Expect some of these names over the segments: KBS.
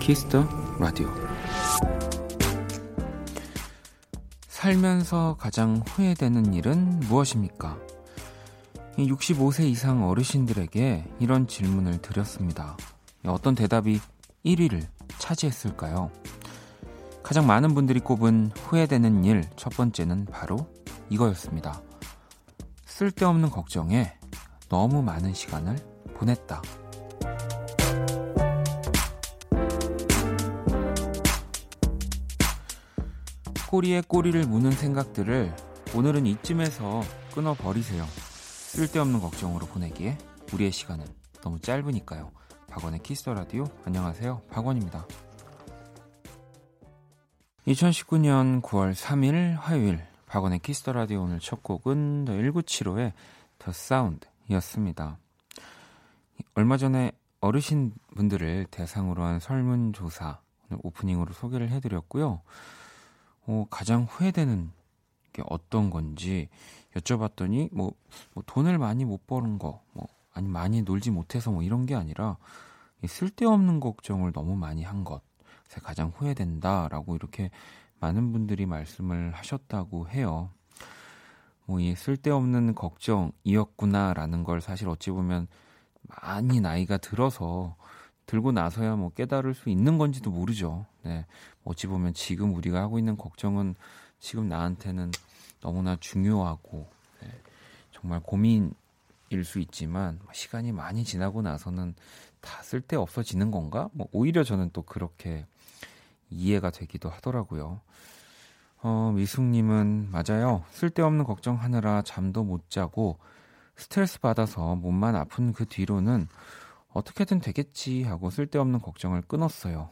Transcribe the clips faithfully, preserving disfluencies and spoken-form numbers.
키스터 라디오. 살면서 가장 후회되는 일은 무엇입니까? 육십오 세 이상 어르신들에게 이런 질문을 드렸습니다. 어떤 대답이 일 위를 차지했을까요? 가장 많은 분들이 꼽은 후회되는 일 첫 번째는 바로 이거였습니다. 쓸데없는 걱정에 너무 많은 시간을 보냈다. 꼬리에 꼬리를 무는 생각들을 오늘은 이쯤에서 끊어버리세요. 쓸데없는 걱정으로 보내기에 우리의 시간은 너무 짧으니까요. 박원의 키스 라디오, 안녕하세요, 박원입니다. 이천십구 년 구월 삼일 화요일 박원의 키스 라디오, 오늘 첫 곡은 천구백칠십오의 더 사운드였습니다. 얼마 전에 어르신분들을 대상으로 한 설문조사 오늘 오프닝으로 소개를 해드렸고요. 어, 가장 후회되는 게 어떤 건지 여쭤봤더니 뭐, 뭐 돈을 많이 못 버는 거, 뭐 아니 많이 놀지 못해서 뭐 이런 게 아니라 쓸데없는 걱정을 너무 많이 한 것, 그래서 가장 후회된다라고 이렇게 많은 분들이 말씀을 하셨다고 해요. 뭐 이 쓸데없는 걱정이었구나라는 걸 사실 어찌 보면 많이 나이가 들어서 들고 나서야 뭐 깨달을 수 있는 건지도 모르죠. 네. 어찌 보면 지금 우리가 하고 있는 걱정은 지금 나한테는 너무나 중요하고, 네, 정말 고민일 수 있지만 시간이 많이 지나고 나서는 다 쓸데 없어지는 건가? 뭐 오히려 저는 또 그렇게 이해가 되기도 하더라고요. 어, 미숙님은 맞아요. 쓸데없는 걱정하느라 잠도 못 자고 스트레스 받아서 몸만 아픈 그 뒤로는 어떻게든 되겠지 하고 쓸데없는 걱정을 끊었어요.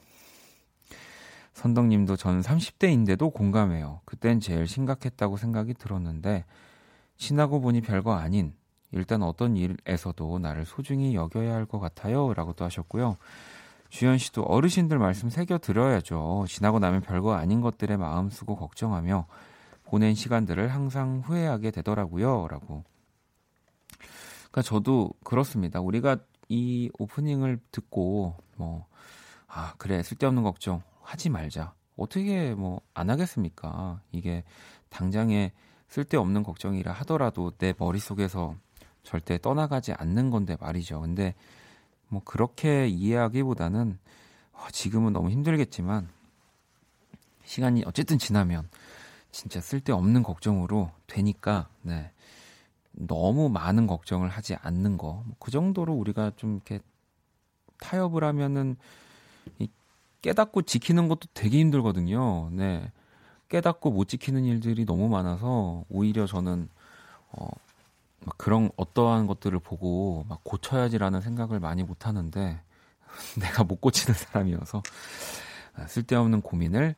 선덕님도 전 삼십 대인데도 공감해요. 그땐 제일 심각했다고 생각이 들었는데 지나고 보니 별거 아닌, 일단 어떤 일에서도 나를 소중히 여겨야 할 것 같아요 라고 또 하셨고요. 주현씨도 어르신들 말씀 새겨드려야죠. 지나고 나면 별거 아닌 것들에 마음 쓰고 걱정하며 보낸 시간들을 항상 후회하게 되더라고요 라고. 그러니까 저도 그렇습니다. 우리가 이 오프닝을 듣고 뭐, 아 그래 쓸데없는 걱정 하지 말자, 어떻게 뭐 안 하겠습니까? 이게 당장에 쓸데없는 걱정이라 하더라도 내 머릿속에서 절대 떠나가지 않는 건데 말이죠. 근데 뭐 그렇게 이해하기보다는 지금은 너무 힘들겠지만 시간이 어쨌든 지나면 진짜 쓸데없는 걱정으로 되니까, 네, 너무 많은 걱정을 하지 않는 거, 그 정도로 우리가 좀 이렇게 타협을 하면은 깨닫고 지키는 것도 되게 힘들거든요. 네, 깨닫고 못 지키는 일들이 너무 많아서 오히려 저는 어, 막 그런 어떠한 것들을 보고 막 고쳐야지라는 생각을 많이 못 하는데 내가 못 고치는 사람이어서 쓸데없는 고민을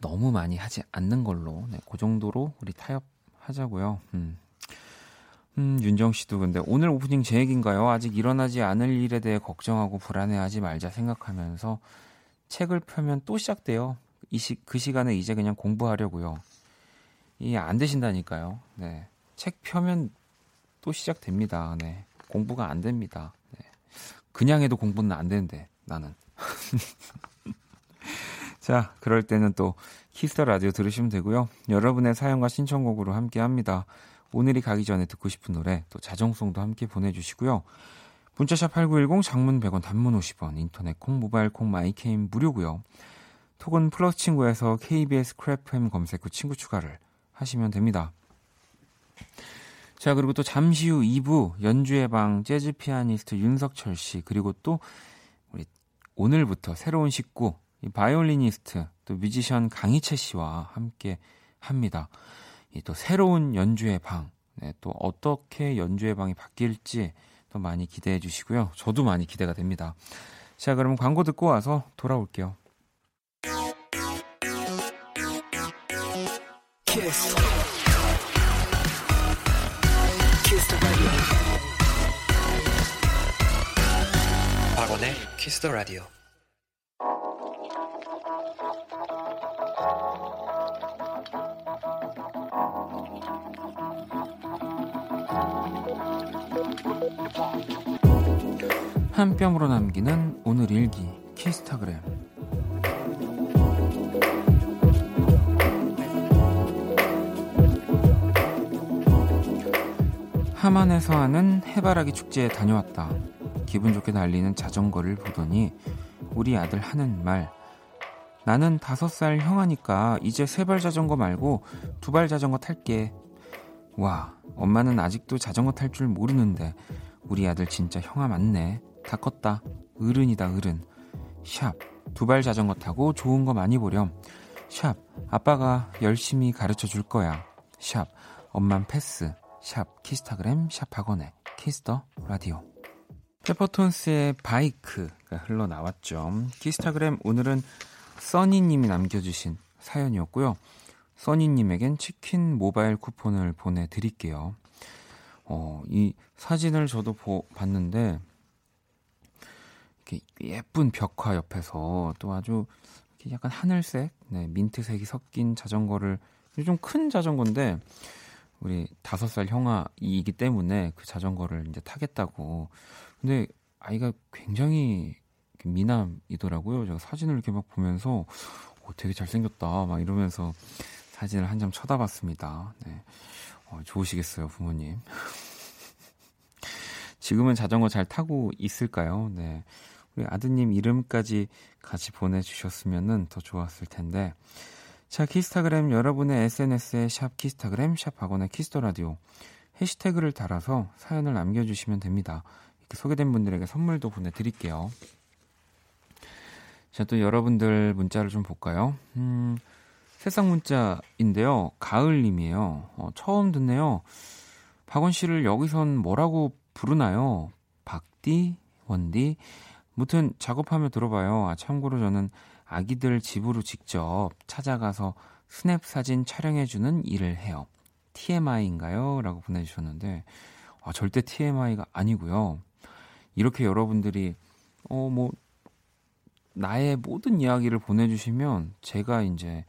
너무 많이 하지 않는 걸로, 네, 그 정도로 우리 타협 하자고요. 음. 음, 윤정씨도 근데 오늘 오프닝 제 얘기인가요? 아직 일어나지 않을 일에 대해 걱정하고 불안해하지 말자 생각하면서 책을 펴면 또 시작돼요. 이 시, 그 시간에 이제 그냥 공부하려고요. 이게 안 되신다니까요. 네. 책 펴면 또 시작됩니다. 네. 공부가 안 됩니다. 네. 그냥 해도 공부는 안 되는데 나는. 자, 그럴 때는 또 키스터 라디오 들으시면 되고요. 여러분의 사연과 신청곡으로 함께합니다. 오늘이 가기 전에 듣고 싶은 노래, 또 자정송도 함께 보내주시고요. 문자샵 팔구일공, 장문 백 원, 단문 오십 원, 인터넷 콩, 모바일 콩, 마이케인 무료고요. 톡은 플러스 친구에서 케이비에스 크래프햄 검색 후 친구 추가를 하시면 됩니다. 자, 그리고 또 잠시 후 이 부 연주의 방 재즈 피아니스트 윤석철 씨, 그리고 또 우리 오늘부터 새로운 식구 바이올리니스트 또 뮤지션 강희채 씨와 함께 합니다. 또 새로운 연주의 방, 네, 또 어떻게 연주의 방이 바뀔지 또 많이 기대해 주시고요. 저도 많이 기대가 됩니다. 자, 그럼 광고 듣고 와서 돌아올게요. 키스. 키스 더 라디오. 박원의 키스 더 라디오. 한 뼘으로 남기는 오늘 일기 키스타그램. 하만에서 하는 해바라기 축제에 다녀왔다. 기분 좋게 달리는 자전거를 보더니 우리 아들 하는 말, 나는 다섯 살 형아니까 이제 세 발 자전거 말고 두 발 자전거 탈게. 와, 엄마는 아직도 자전거 탈 줄 모르는데 우리 아들 진짜 형아 맞네. 다 컸다. 어른이다 어른. 샵, 두 발 자전거 타고 좋은 거 많이 보렴. 샵, 아빠가 열심히 가르쳐 줄 거야. 샵, 엄만 패스. 샵, 키스타그램, 샵 학원에 키스더 라디오. 페퍼톤스의 바이크가 흘러나왔죠. 키스타그램 오늘은 써니님이 남겨주신 사연이었고요. 써니님에겐 치킨 모바일 쿠폰을 보내드릴게요. 어, 이 사진을 저도 보, 봤는데 이렇게 예쁜 벽화 옆에서 또 아주 이렇게 약간 하늘색, 네, 민트색이 섞인 자전거를, 좀 큰 자전거인데 우리 다섯 살 형아이기 때문에 그 자전거를 이제 타겠다고. 근데 아이가 굉장히 미남이더라고요. 제가 사진을 이렇게 막 보면서 오, 되게 잘생겼다 막 이러면서 사진을 한참 쳐다봤습니다. 네. 어, 좋으시겠어요 부모님. 지금은 자전거 잘 타고 있을까요? 네. 우리 아드님 이름까지 같이 보내주셨으면 더 좋았을 텐데. 자, 키스타그램 여러분의 에스엔에스에 샵 키스타그램, 샵 학원의 키스더라디오 해시태그를 달아서 사연을 남겨주시면 됩니다. 이렇게 소개된 분들에게 선물도 보내드릴게요. 자, 또 여러분들 문자를 좀 볼까요? 음, 새싹 문자인데요. 가을님이에요. 어, 처음 듣네요. 박원 씨를 여기선 뭐라고 부르나요? 박디, 원디. 무튼 작업하며 들어봐요. 아, 참고로 저는 아기들 집으로 직접 찾아가서 스냅 사진 촬영해주는 일을 해요. 티엠아이인가요? 라고 보내주셨는데, 아, 절대 티엠아이가 아니고요. 이렇게 여러분들이 어, 뭐 나의 모든 이야기를 보내주시면 제가 이제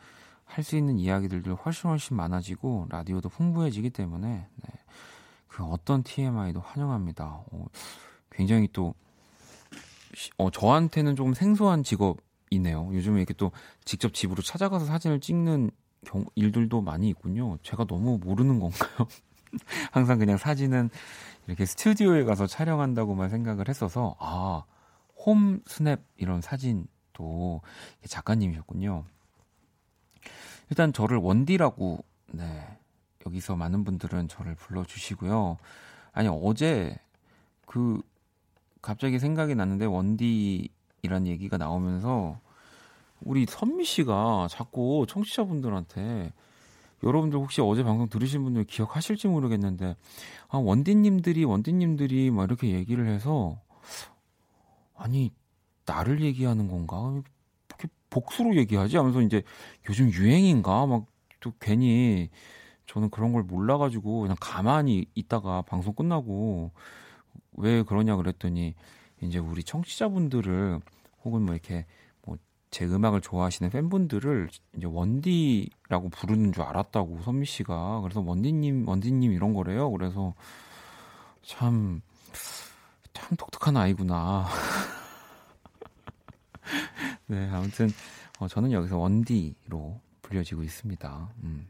할 수 있는 이야기들도 훨씬 훨씬 많아지고 라디오도 풍부해지기 때문에, 네, 그 어떤 티엠아이도 환영합니다. 어, 굉장히 또 어, 저한테는 조금 생소한 직업 이네요. 요즘에 이렇게 또 직접 집으로 찾아가서 사진을 찍는 경, 일들도 많이 있군요. 제가 너무 모르는 건가요? 항상 그냥 사진은 이렇게 스튜디오에 가서 촬영한다고만 생각을 했어서, 아, 홈 스냅 이런 사진도 작가님이셨군요. 일단 저를 원디라고, 네, 여기서 많은 분들은 저를 불러주시고요. 아니, 어제 그 갑자기 생각이 났는데 원디 이런 얘기가 나오면서 우리 선미 씨가 자꾸 청취자분들한테, 여러분들 혹시 어제 방송 들으신 분들 기억하실지 모르겠는데, 아, 원디님들이 원디님들이 막 이렇게 얘기를 해서, 아니 나를 얘기하는 건가? 이렇게 복수로 얘기하지? 하면서 이제 요즘 유행인가? 막 또 괜히 저는 그런 걸 몰라가지고 그냥 가만히 있다가 방송 끝나고 왜 그러냐 그랬더니, 이제 우리 청취자분들을 혹은 뭐 이렇게 뭐 제 음악을 좋아하시는 팬분들을 이제 원디라고 부르는 줄 알았다고 선미 씨가. 그래서 원디님, 원디님 이런 거래요. 그래서 참, 참 독특한 아이구나. 네, 아무튼 어, 저는 여기서 원디로 불려지고 있습니다. 음.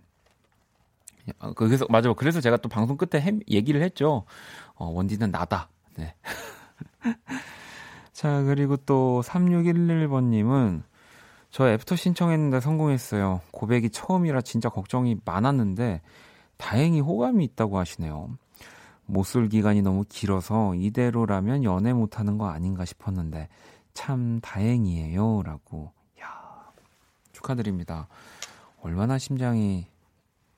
아, 그래서 맞아요. 그래서 제가 또 방송 끝에 햄, 얘기를 했죠. 어, 원디는 나다. 네. 자, 그리고 또 삼육일일 번님은 저 애프터 신청했는데 성공했어요. 고백이 처음이라 진짜 걱정이 많았는데 다행히 호감이 있다고 하시네요. 못 쏠 기간이 너무 길어서 이대로라면 연애 못하는 거 아닌가 싶었는데 참 다행이에요 라고. 야, 축하드립니다. 얼마나 심장이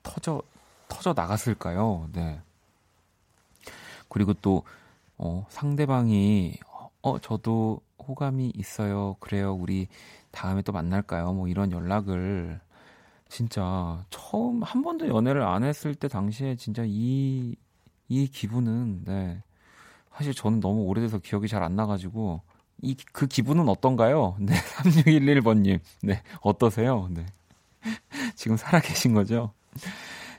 터져 터져 나갔을까요. 네. 그리고 또 어, 상대방이 어, 저도 호감이 있어요. 그래요, 우리 다음에 또 만날까요? 뭐 이런 연락을 진짜 처음, 한 번도 연애를 안 했을 때 당시에 진짜 이, 이 기분은, 네, 사실 저는 너무 오래돼서 기억이 잘 안 나가지고 이, 그 기분은 어떤가요? 네, 삼육일일 번님. 네, 어떠세요? 네. 지금 살아계신 거죠?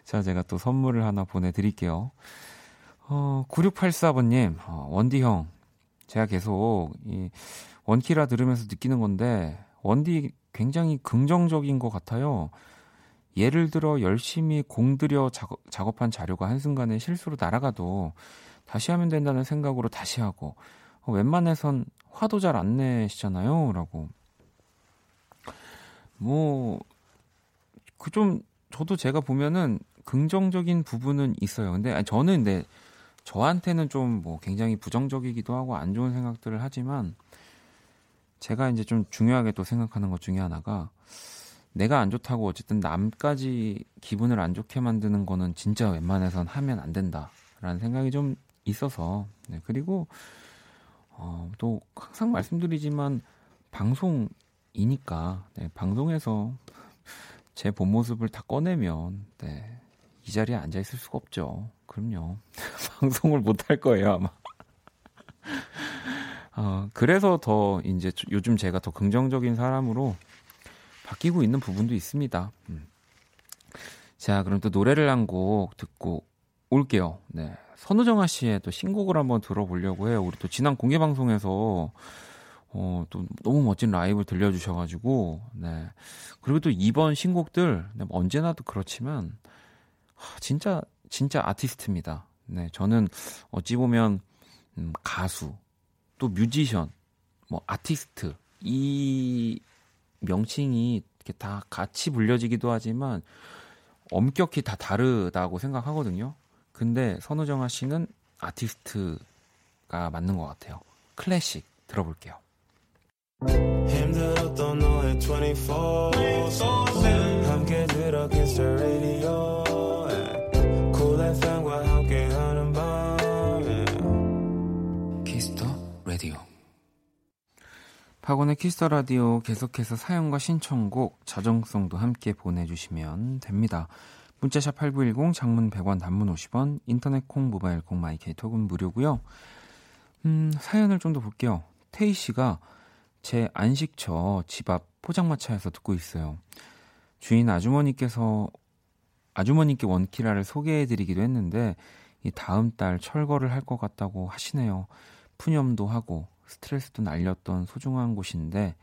자, 제가 또 선물을 하나 보내드릴게요. 어, 구육팔사번님, 어, 원디 형, 제가 계속 이 원키라 들으면서 느끼는 건데 원디 굉장히 긍정적인 것 같아요. 예를 들어 열심히 공들여 작업, 작업한 자료가 한순간에 실수로 날아가도 다시 하면 된다는 생각으로 다시 하고, 어, 웬만해선 화도 잘 안 내시잖아요 라고. 뭐 그 좀 저도 제가 보면은 긍정적인 부분은 있어요. 근데 아니, 저는 근데 저한테는 좀 뭐 굉장히 부정적이기도 하고 안 좋은 생각들을 하지만, 제가 이제 좀 중요하게 또 생각하는 것 중에 하나가, 내가 안 좋다고 어쨌든 남까지 기분을 안 좋게 만드는 거는 진짜 웬만해선 하면 안 된다라는 생각이 좀 있어서. 네, 그리고 어, 또 항상 말씀드리지만 방송이니까, 네, 방송에서 제 본 모습을 다 꺼내면, 네, 이 자리에 앉아 있을 수가 없죠. 그럼요. 방송을 못 할 거예요 아마. 어, 그래서 더 이제 요즘 제가 더 긍정적인 사람으로 바뀌고 있는 부분도 있습니다. 음. 자, 그럼 또 노래를 한 곡 듣고 올게요. 네, 선우정아 씨의 또 신곡을 한번 들어보려고 해요. 우리 또 지난 공개 방송에서 어, 또 너무 멋진 라이브 들려주셔가지고. 네, 그리고 또 이번 신곡들, 네, 언제나도 그렇지만 하, 진짜 진짜 아티스트입니다. 네, 저는 어찌 보면 음, 가수, 또 뮤지션, 뭐 아티스트, 이 명칭이 이렇게 다 같이 불려지기도 하지만 엄격히 다 다르다고 생각하거든요. 근데 선우정아 씨는 아티스트가 맞는 것 같아요. 클래식 들어볼게요. 힘들었던 너의 이십사 시간 함께 들어 키스 라디오 쿨 에프엠과 함께하는 밤 키스 더 라디오. 학원의 키스터 라디오, 계속해서 사연과 신청곡, 자정송도 함께 보내주시면 됩니다. 문자샵 팔구일공, 장문 백 원, 단문 오십 원, 인터넷 콩, 모바일 콩, 마이케이톡은 무료고요. 음, 사연을 좀 더 볼게요. 태희 씨가 제 안식처 집 앞 포장마차에서 듣고 있어요. 주인 아주머니께서 아주머니께 원키라를 소개해드리기도 했는데 이 다음 달 철거를 할 것 같다고 하시네요. 푸념도 하고 스트레스도 날렸던 소중한 곳인데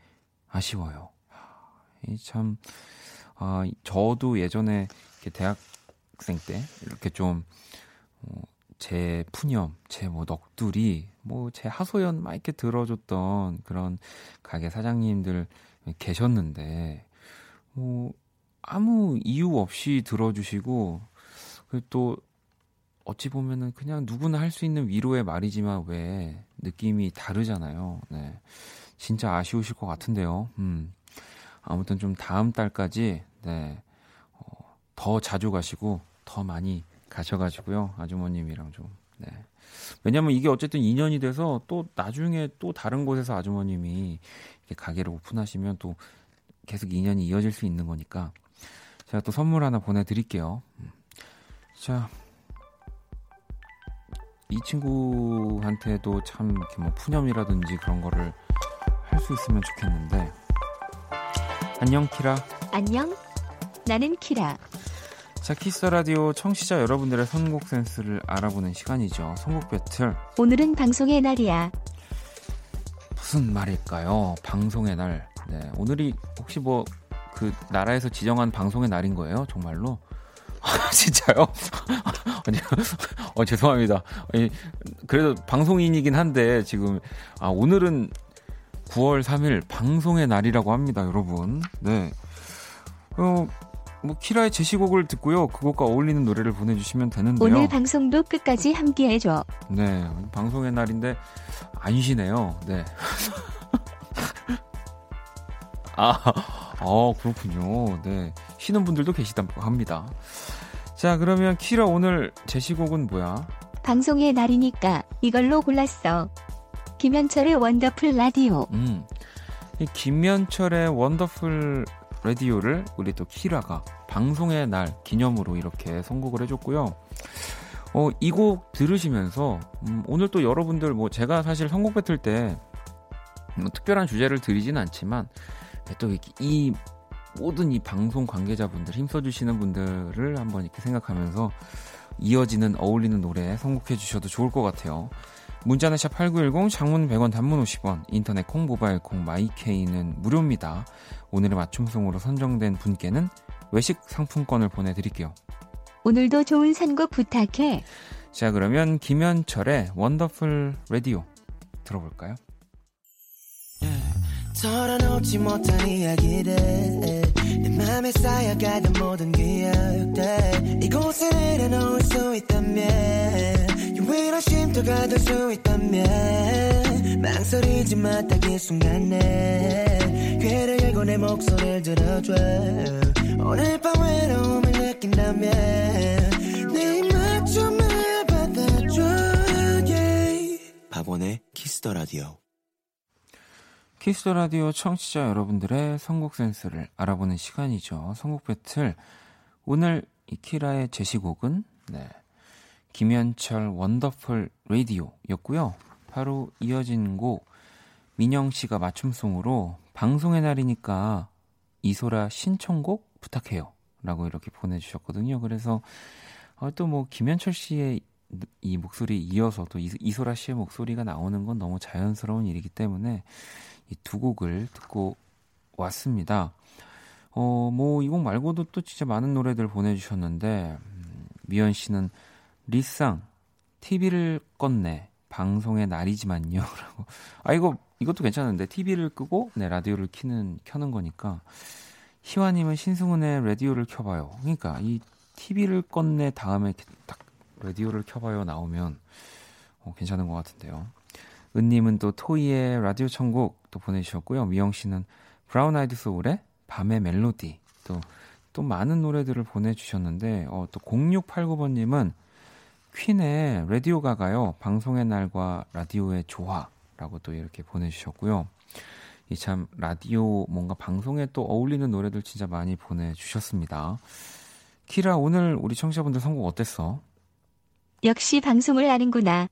아쉬워요. 이 참, 아, 저도 예전에 이렇게 대학생 때 이렇게 좀 제 어, 푸념, 제 뭐 넋두리, 뭐 제 하소연 막 이렇게 들어줬던 그런 가게 사장님들 계셨는데, 뭐 아무 이유 없이 들어주시고, 그리고 또 어찌 보면은 그냥 누구나 할 수 있는 위로의 말이지만 왜 느낌이 다르잖아요. 네, 진짜 아쉬우실 것 같은데요. 음, 아무튼 좀 다음 달까지, 네, 어, 더 자주 가시고 더 많이 가셔가지고요, 아주머님이랑 좀. 네, 왜냐면 이게 어쨌든 인연이 돼서 또 나중에 또 다른 곳에서 아주머님이 이렇게 가게를 오픈하시면 또 계속 인연이 이어질 수 있는 거니까 제가 또 선물 하나 보내드릴게요. 음. 자, 이 친구한테도 참 이렇게 뭐 푸념이라든지 그런 거를 할 수 있으면 좋겠는데. 안녕 키라. 안녕, 나는 키라. 자, 키스 라디오 청취자 여러분들의 선곡 센스를 알아보는 시간이죠. 선곡 배틀. 오늘은 방송의 날이야. 무슨 말일까요? 방송의 날. 네, 오늘이 혹시 뭐 그 나라에서 지정한 방송의 날인 거예요? 정말로? 진짜요? 아니요. 어, 죄송합니다. 아니, 그래도 방송인이긴 한데 지금, 아, 오늘은 구월 삼일 방송의 날이라고 합니다, 여러분. 네. 어, 뭐 키라의 제시곡을 듣고요, 그것과 어울리는 노래를 보내주시면 되는데요. 오늘 방송도 끝까지 함께해줘. 네, 방송의 날인데 안 쉬네요. 네. 아, 어, 그렇군요. 네, 쉬는 분들도 계시다고 합니다. 자, 그러면 키라 오늘 제시곡은 뭐야? 방송의 날이니까 이걸로 골랐어. 김현철의 원더풀 라디오. 음, 이 김현철의 원더풀 라디오를 우리 또 키라가 방송의 날 기념으로 이렇게 선곡을 해줬고요. 어, 이 곡 들으시면서 음, 오늘 또 여러분들, 뭐 제가 사실 선곡 배틀 때 뭐 특별한 주제를 드리진 않지만 또 이렇게 이 모든 이 방송 관계자분들, 힘써주시는 분들을 한번 이렇게 생각하면서 이어지는 어울리는 노래 선곡해 주셔도 좋을 것 같아요. 문자는 샵 팔구일공, 장문 백 원, 단문 오십 원, 인터넷 콩, 모바일 콩, 마이케이는 무료입니다. 오늘의 맞춤송으로 선정된 분께는 외식 상품권을 보내드릴게요. 오늘도 좋은 선곡 부탁해. 자, 그러면 김현철의 원더풀 라디오 들어볼까요? 털어놓지 못한 이야기를 내 맘에 쌓여가던 모든 기억들 이곳에 내려놓을 수 있다면 유일한 쉼터가 될 수 있다면 망설이지 마 딱 이 순간에 귀를 열고 내 목소리를 들어줘 오늘 밤 외로움을 느낀다면 내 맘 좀 받아줘 yeah. 박원의 키스 더 라디오. 키스 라디오 청취자 여러분들의 선곡 센스를 알아보는 시간이죠. 선곡 배틀. 오늘 이키라의 제시곡은 네, 김현철 원더풀 라디오였고요. 바로 이어진 곡 민영 씨가 맞춤송으로 방송의 날이니까 이소라 신청곡 부탁해요. 라고 이렇게 보내주셨거든요. 그래서 또 뭐 김현철 씨의 이 목소리 이어서 또 이소라 씨의 목소리가 나오는 건 너무 자연스러운 일이기 때문에 이 두 곡을 듣고 왔습니다. 어, 뭐, 이 곡 말고도 또 진짜 많은 노래들 보내주셨는데, 음, 미연 씨는 리쌍, 티비를 껐네, 방송의 날이지만요. 라고. 아, 이거, 이것도 괜찮은데, 티비를 끄고, 네, 라디오를 켜는, 켜는 거니까. 희화님은 신승훈의 라디오를 켜봐요. 그러니까, 이 티비를 껐네 다음에 딱 라디오를 켜봐요 나오면, 어, 괜찮은 것 같은데요. 은님은 또 토이의 라디오 천국 또 보내주셨고요. 미영씨는 브라운 아이드 소울의 밤의 멜로디 또, 또 많은 노래들을 보내주셨는데 어, 또 공육팔구 번님은 퀸의 라디오 가가요. 방송의 날과 라디오의 조화라고 또 이렇게 보내주셨고요. 이 참 라디오 뭔가 방송에 또 어울리는 노래들 진짜 많이 보내주셨습니다. 키라 오늘 우리 청취자분들 선곡 어땠어? 역시 방송을 아는구나.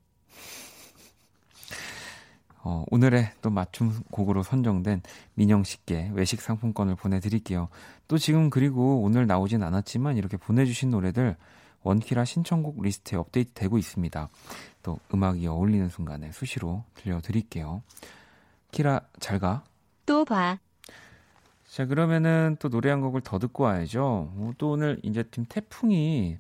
어, 오늘의 또 맞춤 곡으로 선정된 민영씨께 외식 상품권을 보내드릴게요. 또 지금 그리고 오늘 나오진 않았지만 이렇게 보내주신 노래들 원키라 신청곡 리스트에 업데이트 되고 있습니다. 또 음악이 어울리는 순간에 수시로 들려드릴게요. 키라 잘 가. 또 봐. 자, 그러면은 또 노래 한 곡을 더 듣고 와야죠. 또 오늘 이제 지금 태풍이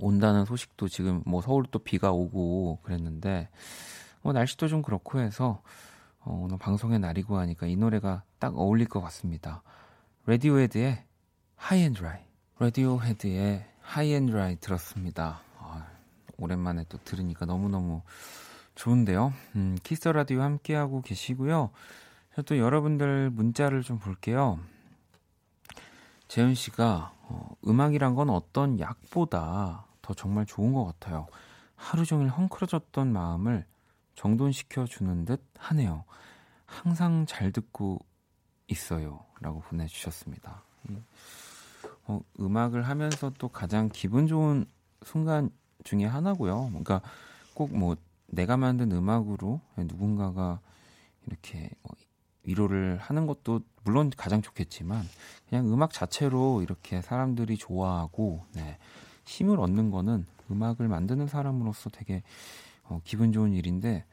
온다는 소식도 지금 뭐 서울 또 비가 오고 그랬는데 뭐 날씨도 좀 그렇고 해서 어, 오늘 방송의 날이고 하니까 이 노래가 딱 어울릴 것 같습니다. 라디오헤드의 하이앤드라이. 라디오헤드의 하이앤드라이 들었습니다. 아, 오랜만에 또 들으니까 너무너무 좋은데요. 음, 키스 라디오 함께하고 계시고요. 또 여러분들 문자를 좀 볼게요. 재윤 씨가 어, 음악이란 건 어떤 약보다 더 정말 좋은 것 같아요. 하루 종일 헝클어졌던 마음을 정돈시켜주는 듯 하네요. 항상 잘 듣고 있어요. 라고 보내주셨습니다. 어, 음악을 하면서 또 가장 기분 좋은 순간 중에 하나고요. 그러니까 꼭 뭐 내가 만든 음악으로 누군가가 이렇게 위로를 하는 것도 물론 가장 좋겠지만 그냥 음악 자체로 이렇게 사람들이 좋아하고 네, 힘을 얻는 거는 음악을 만드는 사람으로서 되게 어, 기분 좋은 일인데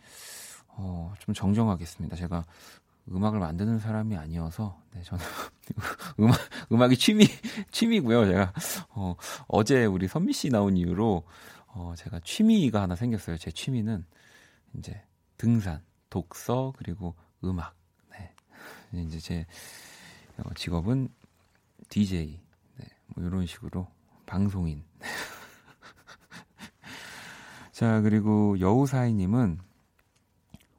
어, 좀 정정하겠습니다. 제가 음악을 만드는 사람이 아니어서 네, 저는 음악, 음악이 취미, 취미고요. 제가 어, 어제 우리 선미 씨 나온 이후로 어, 제가 취미가 하나 생겼어요. 제 취미는 이제 등산, 독서 그리고 음악. 네. 이제 제 직업은 디제이 네, 뭐 이런 식으로 방송인. 자, 그리고 여우사이님은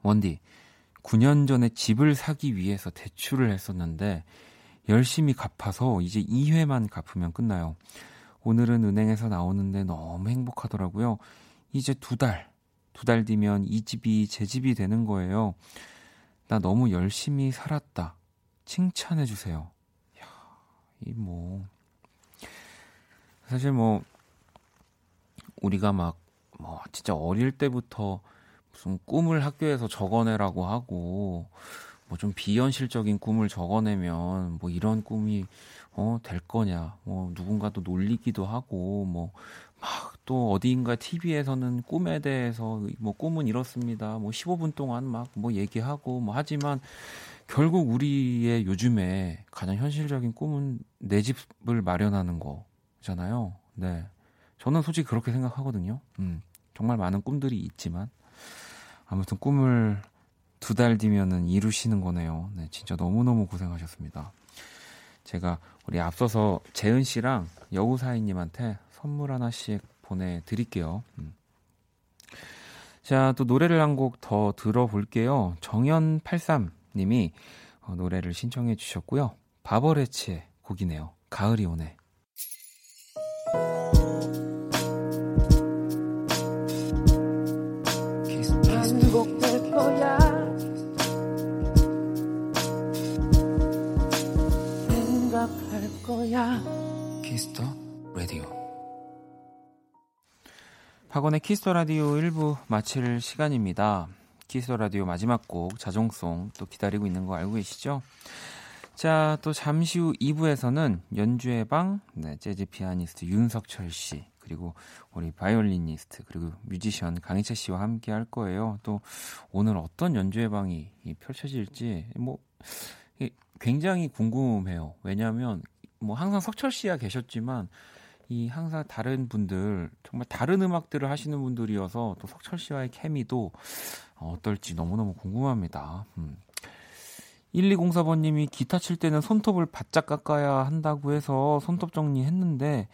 원디, 구 년 전에 집을 사기 위해서 대출을 했었는데 열심히 갚아서 이제 이 회만 갚으면 끝나요. 오늘은 은행에서 나오는데 너무 행복하더라고요. 이제 두 달, 두 달 뒤면 이 집이 제 집이 되는 거예요. 나 너무 열심히 살았다. 칭찬해주세요. 이야, 이 뭐... 사실 뭐 우리가 막 뭐 진짜 어릴 때부터 무슨 꿈을 학교에서 적어내라고 하고 뭐 좀 비현실적인 꿈을 적어내면 뭐 이런 꿈이 어 될 거냐 뭐 누군가도 놀리기도 하고 뭐 막 또 어디인가 티비에서는 꿈에 대해서 뭐 꿈은 이렇습니다. 뭐 십오 분 동안 막 뭐 얘기하고 뭐 하지만 결국 우리의 요즘에 가장 현실적인 꿈은 내 집을 마련하는 거잖아요. 네. 저는 솔직히 그렇게 생각하거든요. 음. 정말 많은 꿈들이 있지만 아무튼 꿈을 두 달 뒤면은 이루시는 거네요. 네, 진짜 너무너무 고생하셨습니다. 제가 우리 앞서서 재은 씨랑 여우사이님한테 선물 하나씩 보내드릴게요. 음. 자, 또 노래를 한 곡 더 들어볼게요. 정연팔십삼 님이 어, 노래를 신청해 주셨고요. 바버레치의 곡이네요. 가을이 오네. 행복될 거야. 생각할 거야. 키스터 라디오. 박원의 키스터 라디오 일 부 마칠 시간입니다. 키스터 라디오 마지막 곡 자정송 또 기다리고 있는 거 알고 계시죠? 자, 또 잠시 후 이 부에서는 연주의 방, 네, 재즈 피아니스트 윤석철 씨, 그리고 우리 바이올리니스트, 그리고 뮤지션 강희철 씨와 함께 할 거예요. 또 오늘 어떤 연주의 방이 펼쳐질지 뭐 굉장히 궁금해요. 왜냐하면 뭐 항상 석철 씨야 계셨지만 이 항상 다른 분들, 정말 다른 음악들을 하시는 분들이어서 또 석철 씨와의 케미도 어떨지 너무너무 궁금합니다. 음. 일이공사 번님이 기타 칠 때는 손톱을 바짝 깎아야 한다고 해서 손톱 정리했는데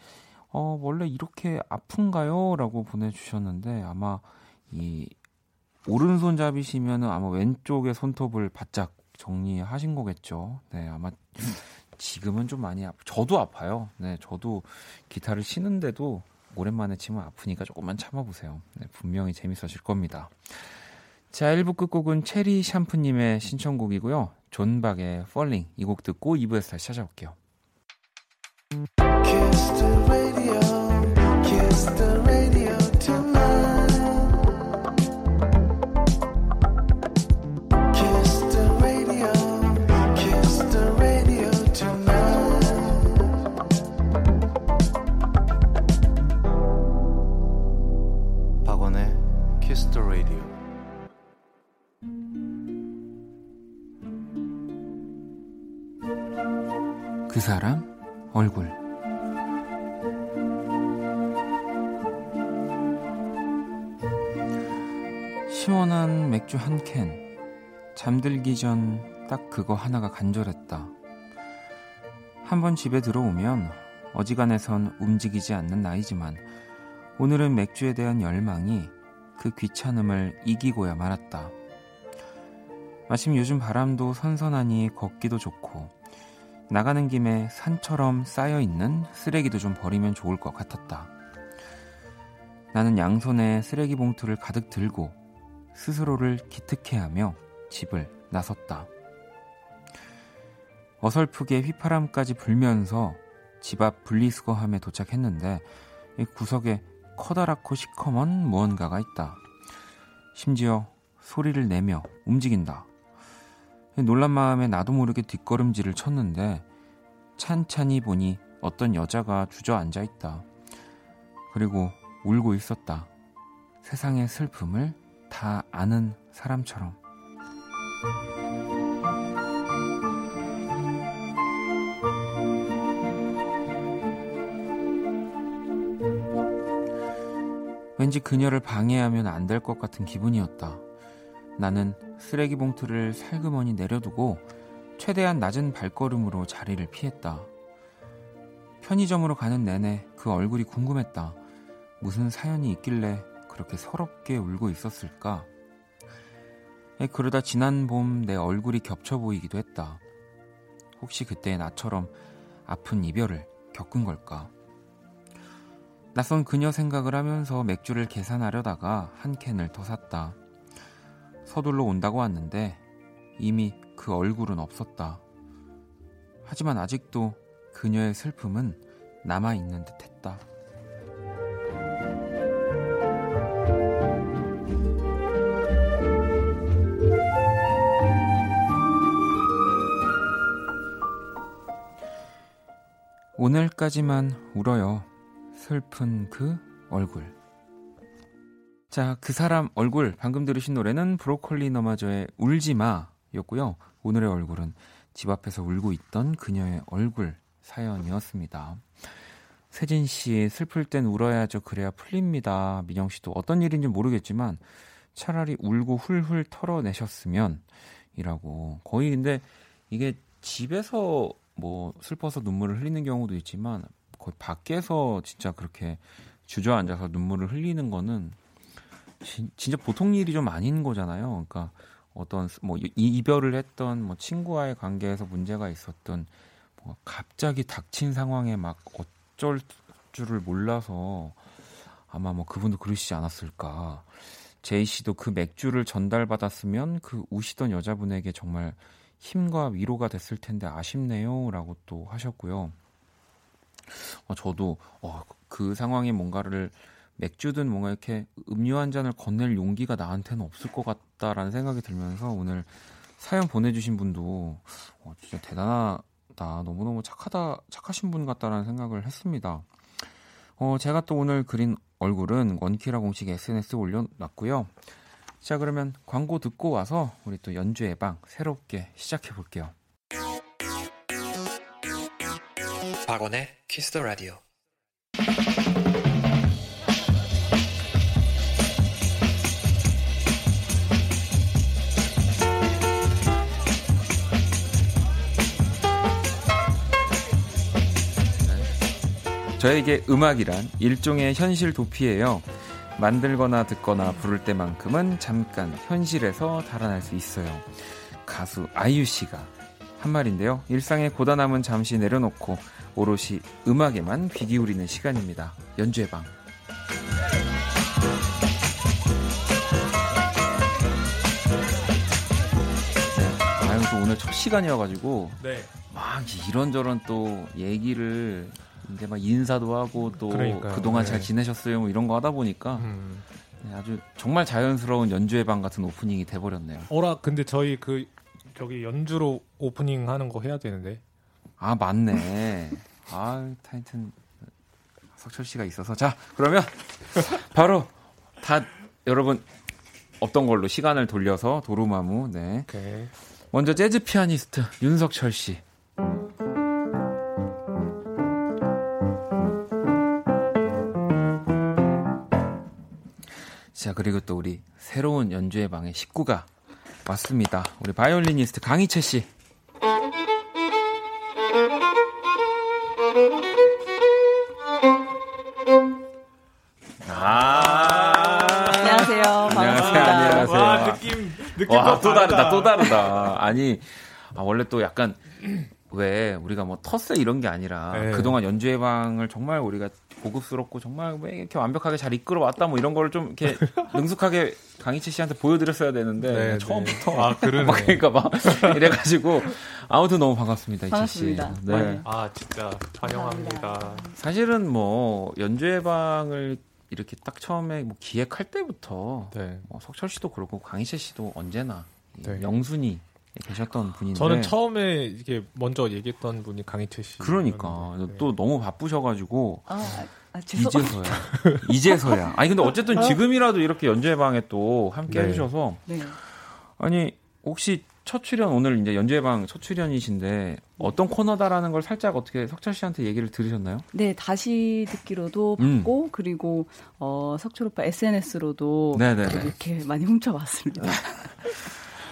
어, 원래 이렇게 아픈가요? 라고 보내주셨는데 아마 이 오른손잡이시면은 아마 왼쪽의 손톱을 바짝 정리하신 거겠죠. 네, 아마 지금은 좀 많이 아프... 저도 아파요. 네, 저도 기타를 치는데도 오랜만에 치면 아프니까 조금만 참아보세요. 네, 분명히 재밌어질 겁니다. 자, 일 부 끝곡은 체리 샴푸님의 신청곡이고요. 존박의 Falling 이 곡 듣고 이 부에서 다시 찾아올게요. Kiss the radio, kiss the radio tonight. Kiss the radio, kiss the radio tonight. 박원의 Kiss the Radio. 그 사람 얼굴. 시원한 맥주 한 캔, 잠들기 전 딱 그거 하나가 간절했다. 한번 집에 들어오면 어지간해선 움직이지 않는 나이지만 오늘은 맥주에 대한 열망이 그 귀찮음을 이기고야 말았다. 마침 요즘 바람도 선선하니 걷기도 좋고 나가는 김에 산처럼 쌓여있는 쓰레기도 좀 버리면 좋을 것 같았다. 나는 양손에 쓰레기 봉투를 가득 들고 스스로를 기특해하며 집을 나섰다. 어설프게 휘파람까지 불면서 집 앞 분리수거함에 도착했는데 구석에 커다랗고 시커먼 무언가가 있다. 심지어 소리를 내며 움직인다. 놀란 마음에 나도 모르게 뒷걸음질을 쳤는데 찬찬히 보니 어떤 여자가 주저앉아 있다. 그리고 울고 있었다. 세상의 슬픔을 다 아는 사람처럼. 왠지 그녀를 방해하면 안 될 것 같은 기분이었다. 나는 쓰레기 봉투를 살그머니 내려두고 최대한 낮은 발걸음으로 자리를 피했다. 편의점으로 가는 내내 그 얼굴이 궁금했다. 무슨 사연이 있길래 그렇게 서럽게 울고 있었을까? 그러다 지난 봄 내 얼굴이 겹쳐 보이기도 했다. 혹시 그때 나처럼 아픈 이별을 겪은 걸까? 낯선 그녀 생각을 하면서 맥주를 계산하려다가 한 캔을 더 샀다. 서둘러 온다고 왔는데 이미 그 얼굴은 없었다. 하지만 아직도 그녀의 슬픔은 남아있는 듯했다. 오늘까지만 울어요. 슬픈 그 얼굴. 자, 그 사람 얼굴. 방금 들으신 노래는 브로콜리 너마저의 울지마였고요. 오늘의 얼굴은 집 앞에서 울고 있던 그녀의 얼굴 사연이었습니다. 세진 씨, 슬플 땐 울어야죠. 그래야 풀립니다. 민영 씨도 어떤 일인지 모르겠지만 차라리 울고 훌훌 털어내셨으면 이라고. 거의 근데 이게 집에서 뭐 슬퍼서 눈물을 흘리는 경우도 있지만 거의 밖에서 진짜 그렇게 주저앉아서 눈물을 흘리는 거는 지, 진짜 보통 일이 좀 아닌 거잖아요. 그러니까 어떤 뭐 이별을 했던 뭐 친구와의 관계에서 문제가 있었던 뭐 갑자기 닥친 상황에 막 어쩔 줄을 몰라서 아마 뭐 그분도 그러시지 않았을까. 제이 씨도 그 맥주를 전달받았으면 그 우시던 여자분에게 정말 힘과 위로가 됐을 텐데 아쉽네요 라고 또 하셨고요. 어, 저도 어, 그 상황에 뭔가를 맥주든 뭔가 이렇게 음료 한 잔을 건넬 용기가 나한테는 없을 것 같다라는 생각이 들면서 오늘 사연 보내주신 분도 어, 진짜 대단하다, 너무너무 착하다, 착하신 분 같다라는 생각을 했습니다. 어, 제가 또 오늘 그린 얼굴은 원키라 공식 에스엔에스에 올려놨고요. 자, 그러면 광고 듣고 와서 우리 또 연주의 방 새롭게 시작해볼게요. 박원의 키스 더 라디오. 저에게 음악이란 일종의 현실 도피예요. 만들거나 듣거나 부를 때만큼은 잠깐 현실에서 달아날 수 있어요. 가수 아이유씨가 한 말인데요. 일상의 고단함은 잠시 내려놓고 오롯이 음악에만 귀 기울이는 시간입니다. 연주의 방. 네, 아유, 또 오늘 첫 시간이어가지고 네. 막 이런저런 또 얘기를 이제 막 인사도 하고 또 그러니까요. 그동안 네. 잘 지내셨어요 뭐 이런 거 하다 보니까 음. 아주 정말 자연스러운 연주의 방 같은 오프닝이 돼버렸네요. 어라 근데 저희 그 저기 연주로 오프닝 하는 거 해야 되는데. 아 맞네. 아 타이튼 석철 씨가 있어서. 자 그러면 바로 다 여러분 없던 걸로 시간을 돌려서 도루마무. 네. 오케이. 먼저 재즈 피아니스트 윤석철 씨. 자, 그리고 또 우리 새로운 연주의 방의 식구가 왔습니다. 우리 바이올리니스트 강희채 씨. 아~ 안녕하세요. 반갑습니다. 안녕하세요. 와, 느낌, 느낌 와, 또 다르다. 또 다르다. 아니, 아, 원래 또 약간 왜 우리가 뭐 텃세 이런 게 아니라 네. 그동안 연주의 방을 정말 우리가 고급스럽고 정말 왜 이렇게 완벽하게 잘 이끌어왔다 뭐 이런 걸 좀 이렇게 능숙하게 강희채 씨한테 보여드렸어야 되는데 네, 처음부터 네. 아 그러네. 막 그러니까 막 이래가지고 아무튼 너무 반갑습니다, 이채 씨. 반갑습니다. 네. 아 진짜 환영합니다. 사실은 뭐 연주의 방을 이렇게 딱 처음에 뭐 기획할 때부터 네. 뭐 석철 씨도 그렇고 강희채 씨도 언제나 네. 영순이 계셨던 분인데 저는 처음에 이게 먼저 얘기했던 분이 강희채 씨. 그러니까 네. 또 너무 바쁘셔가지고 아, 아, 이제서야 이제서야. 아니 근데 어쨌든 지금이라도 이렇게 연주의 방에 또 함께 네. 해주셔서 네. 아니 혹시 첫 출연 오늘 이제 연주의 방 첫 출연이신데 어떤 코너다라는 걸 살짝 어떻게 석철 씨한테 얘기를 들으셨나요? 네 다시 듣기로도 받고 음. 그리고 어, 석철 오빠 에스엔에스로도 이렇게 많이 훔쳐봤습니다.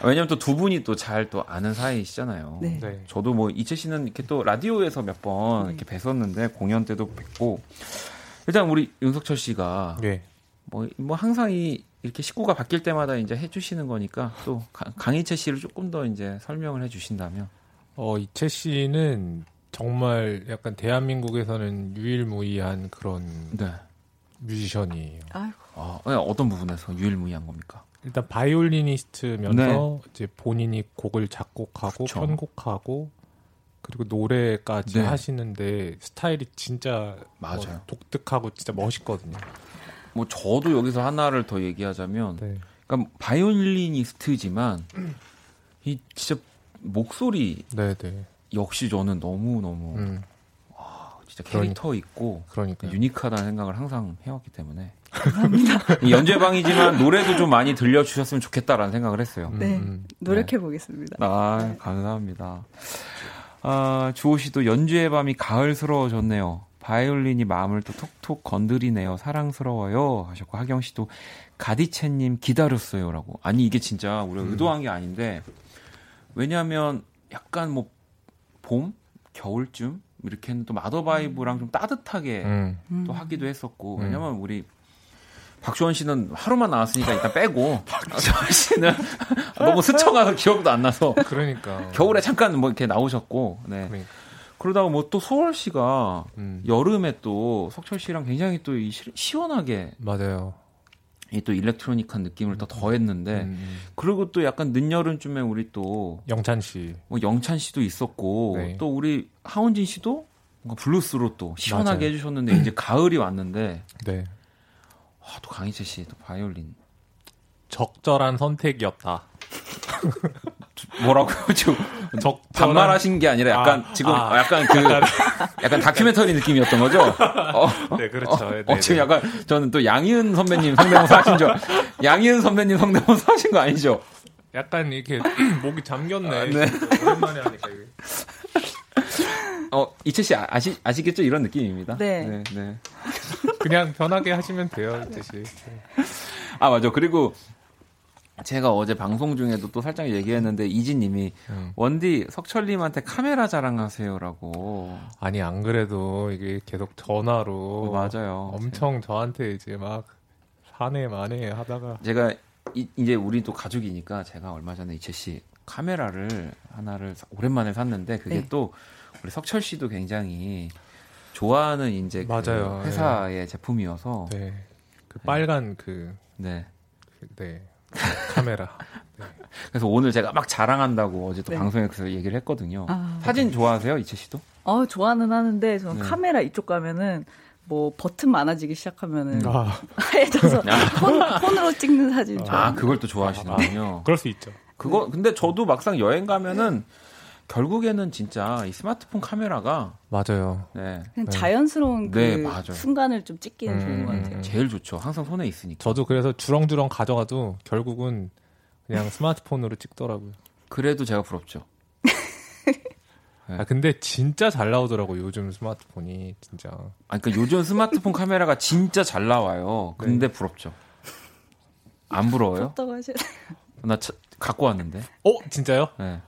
왜냐면 또 두 분이 또 잘 또 아는 사이시잖아요. 네. 네. 저도 뭐 이채 씨는 이렇게 또 라디오에서 몇 번 네. 이렇게 뵀었는데 공연 때도 뵀고 일단 우리 윤석철 씨가 네. 뭐, 뭐 항상 이 이렇게 식구가 바뀔 때마다 이제 해주시는 거니까 또 강희채 씨를 조금 더 이제 설명을 해주신다면 어 이채 씨는 정말 약간 대한민국에서는 유일무이한 그런 네. 뮤지션이에요. 아이고. 어, 어떤 부분에서 유일무이한 겁니까? 일단 바이올리니스트면서 네. 이제 본인이 곡을 작곡하고 그쵸. 편곡하고 그리고 노래까지 네. 하시는데 스타일이 진짜 맞아요. 뭐 독특하고 진짜 멋있거든요. 뭐 저도 여기서 하나를 더 얘기하자면 네. 그러니까 바이올리니스트지만 이 진짜 목소리 네, 네. 역시 저는 너무 너무 음. 와, 진짜 캐릭터 그러니, 있고 그러니까요. 유니크하다는 생각을 항상 해왔기 때문에 감사합니다. 연재방이지만 노래도 좀 많이 들려주셨으면 좋겠다라는 생각을 했어요. 네, 음, 노력해보겠습니다. 네. 아, 감사합니다. 아, 주호 씨도 연주의 밤이 가을스러워졌네요. 바이올린이 마음을 또 톡톡 건드리네요. 사랑스러워요 하셨고, 하경 씨도 가디체님 기다렸어요 라고. 아니 이게 진짜 우리가 음. 의도한 게 아닌데, 왜냐하면 약간 뭐 봄? 겨울쯤? 이렇게는 또 마더바이브랑 좀 따뜻하게 음. 또 하기도 했었고, 왜냐면 우리 박주원 씨는 하루만 나왔으니까 일단 빼고 박주원 씨는 너무 스쳐가서 기억도 안 나서 그러니까 겨울에 잠깐 뭐 이렇게 나오셨고, 네. 그러니까. 그러다가 뭐 또 소월 씨가 음. 여름에 또 석철 씨랑 굉장히 또 이 시원하게 맞아요. 이 또 일렉트로닉한 느낌을 음. 더 더했는데 음. 그리고 또 약간 늦여름쯤에 우리 또 영찬 씨, 뭐 영찬 씨도 있었고 네. 또 우리 하운진 씨도 뭔가 블루스로 또 시원하게 맞아요. 해주셨는데 이제 가을이 왔는데. 네. 아, 또 강희재 씨, 또 바이올린. 적절한 선택이었다. 뭐라고요? 지금 적절한... 반말하신 게 아니라 약간 아, 지금 아. 약간 그 약간 다큐멘터리 느낌이었던 거죠? 어, 네, 그렇죠. 어, 네, 어, 지금 네. 약간 저는 또 양희은 선배님 성대모사 하신 줄, 양희은 선배님 성대모사 하신 거 아니죠? 약간 이렇게 목이 잠겼네. 아, 네. 오랜만에 하니까 이게. 어, 이채 씨 아시, 아시겠죠? 이런 느낌입니다. 네. 네, 네. 그냥 편하게 하시면 돼요, 이채 씨. 아, 맞아. 그리고 제가 어제 방송 중에도 또 살짝 얘기했는데, 이진님이 음. 원디 석철님한테 카메라 자랑하세요라고. 아니, 안 그래도 이게 계속 전화로. 네, 맞아요. 엄청 저한테 이제 막 사내 마네 하다가. 제가 이, 이제 우리 또 가족이니까 제가 얼마 전에 이채 씨 카메라를 하나를 오랜만에 샀는데, 그게 네. 또 우리 석철 씨도 굉장히 좋아하는 이제 그 회사의 네. 제품이어서 네. 그 빨간 그 네. 그 네. 카메라. 네. 그래서 오늘 제가 막 자랑한다고 어제 또 네. 방송에서 얘기를 했거든요. 아, 사진 좋아하세요, 이채 씨도? 어, 좋아는 하는데 저는 네. 카메라 이쪽 가면은 뭐 버튼 많아지기 시작하면은 아. 하얘져서 폰, 폰으로 찍는 사진. 아, 그걸 또 좋아하시는군요. 아, 그럴 수 있죠. 그거 네. 근데 저도 막상 여행 가면은. 결국에는 진짜 이 스마트폰 카메라가 맞아요. 네. 그냥 자연스러운 그 네, 순간을 좀 찍기는 음, 좋은 것 같아요. 제일 좋죠. 항상 손에 있으니까. 저도 그래서 주렁주렁 가져가도 결국은 그냥 스마트폰으로 찍더라고요. 그래도 제가 부럽죠. 네. 아, 근데 진짜 잘 나오더라고요. 요즘 스마트폰이 진짜. 아, 그러니까 요즘 스마트폰 카메라가 진짜 잘 나와요. 근데 네. 부럽죠. 안 부러워요? 부럽다고 하셔야 돼요. 나 차, 갖고 왔는데. 어, 진짜요? 네.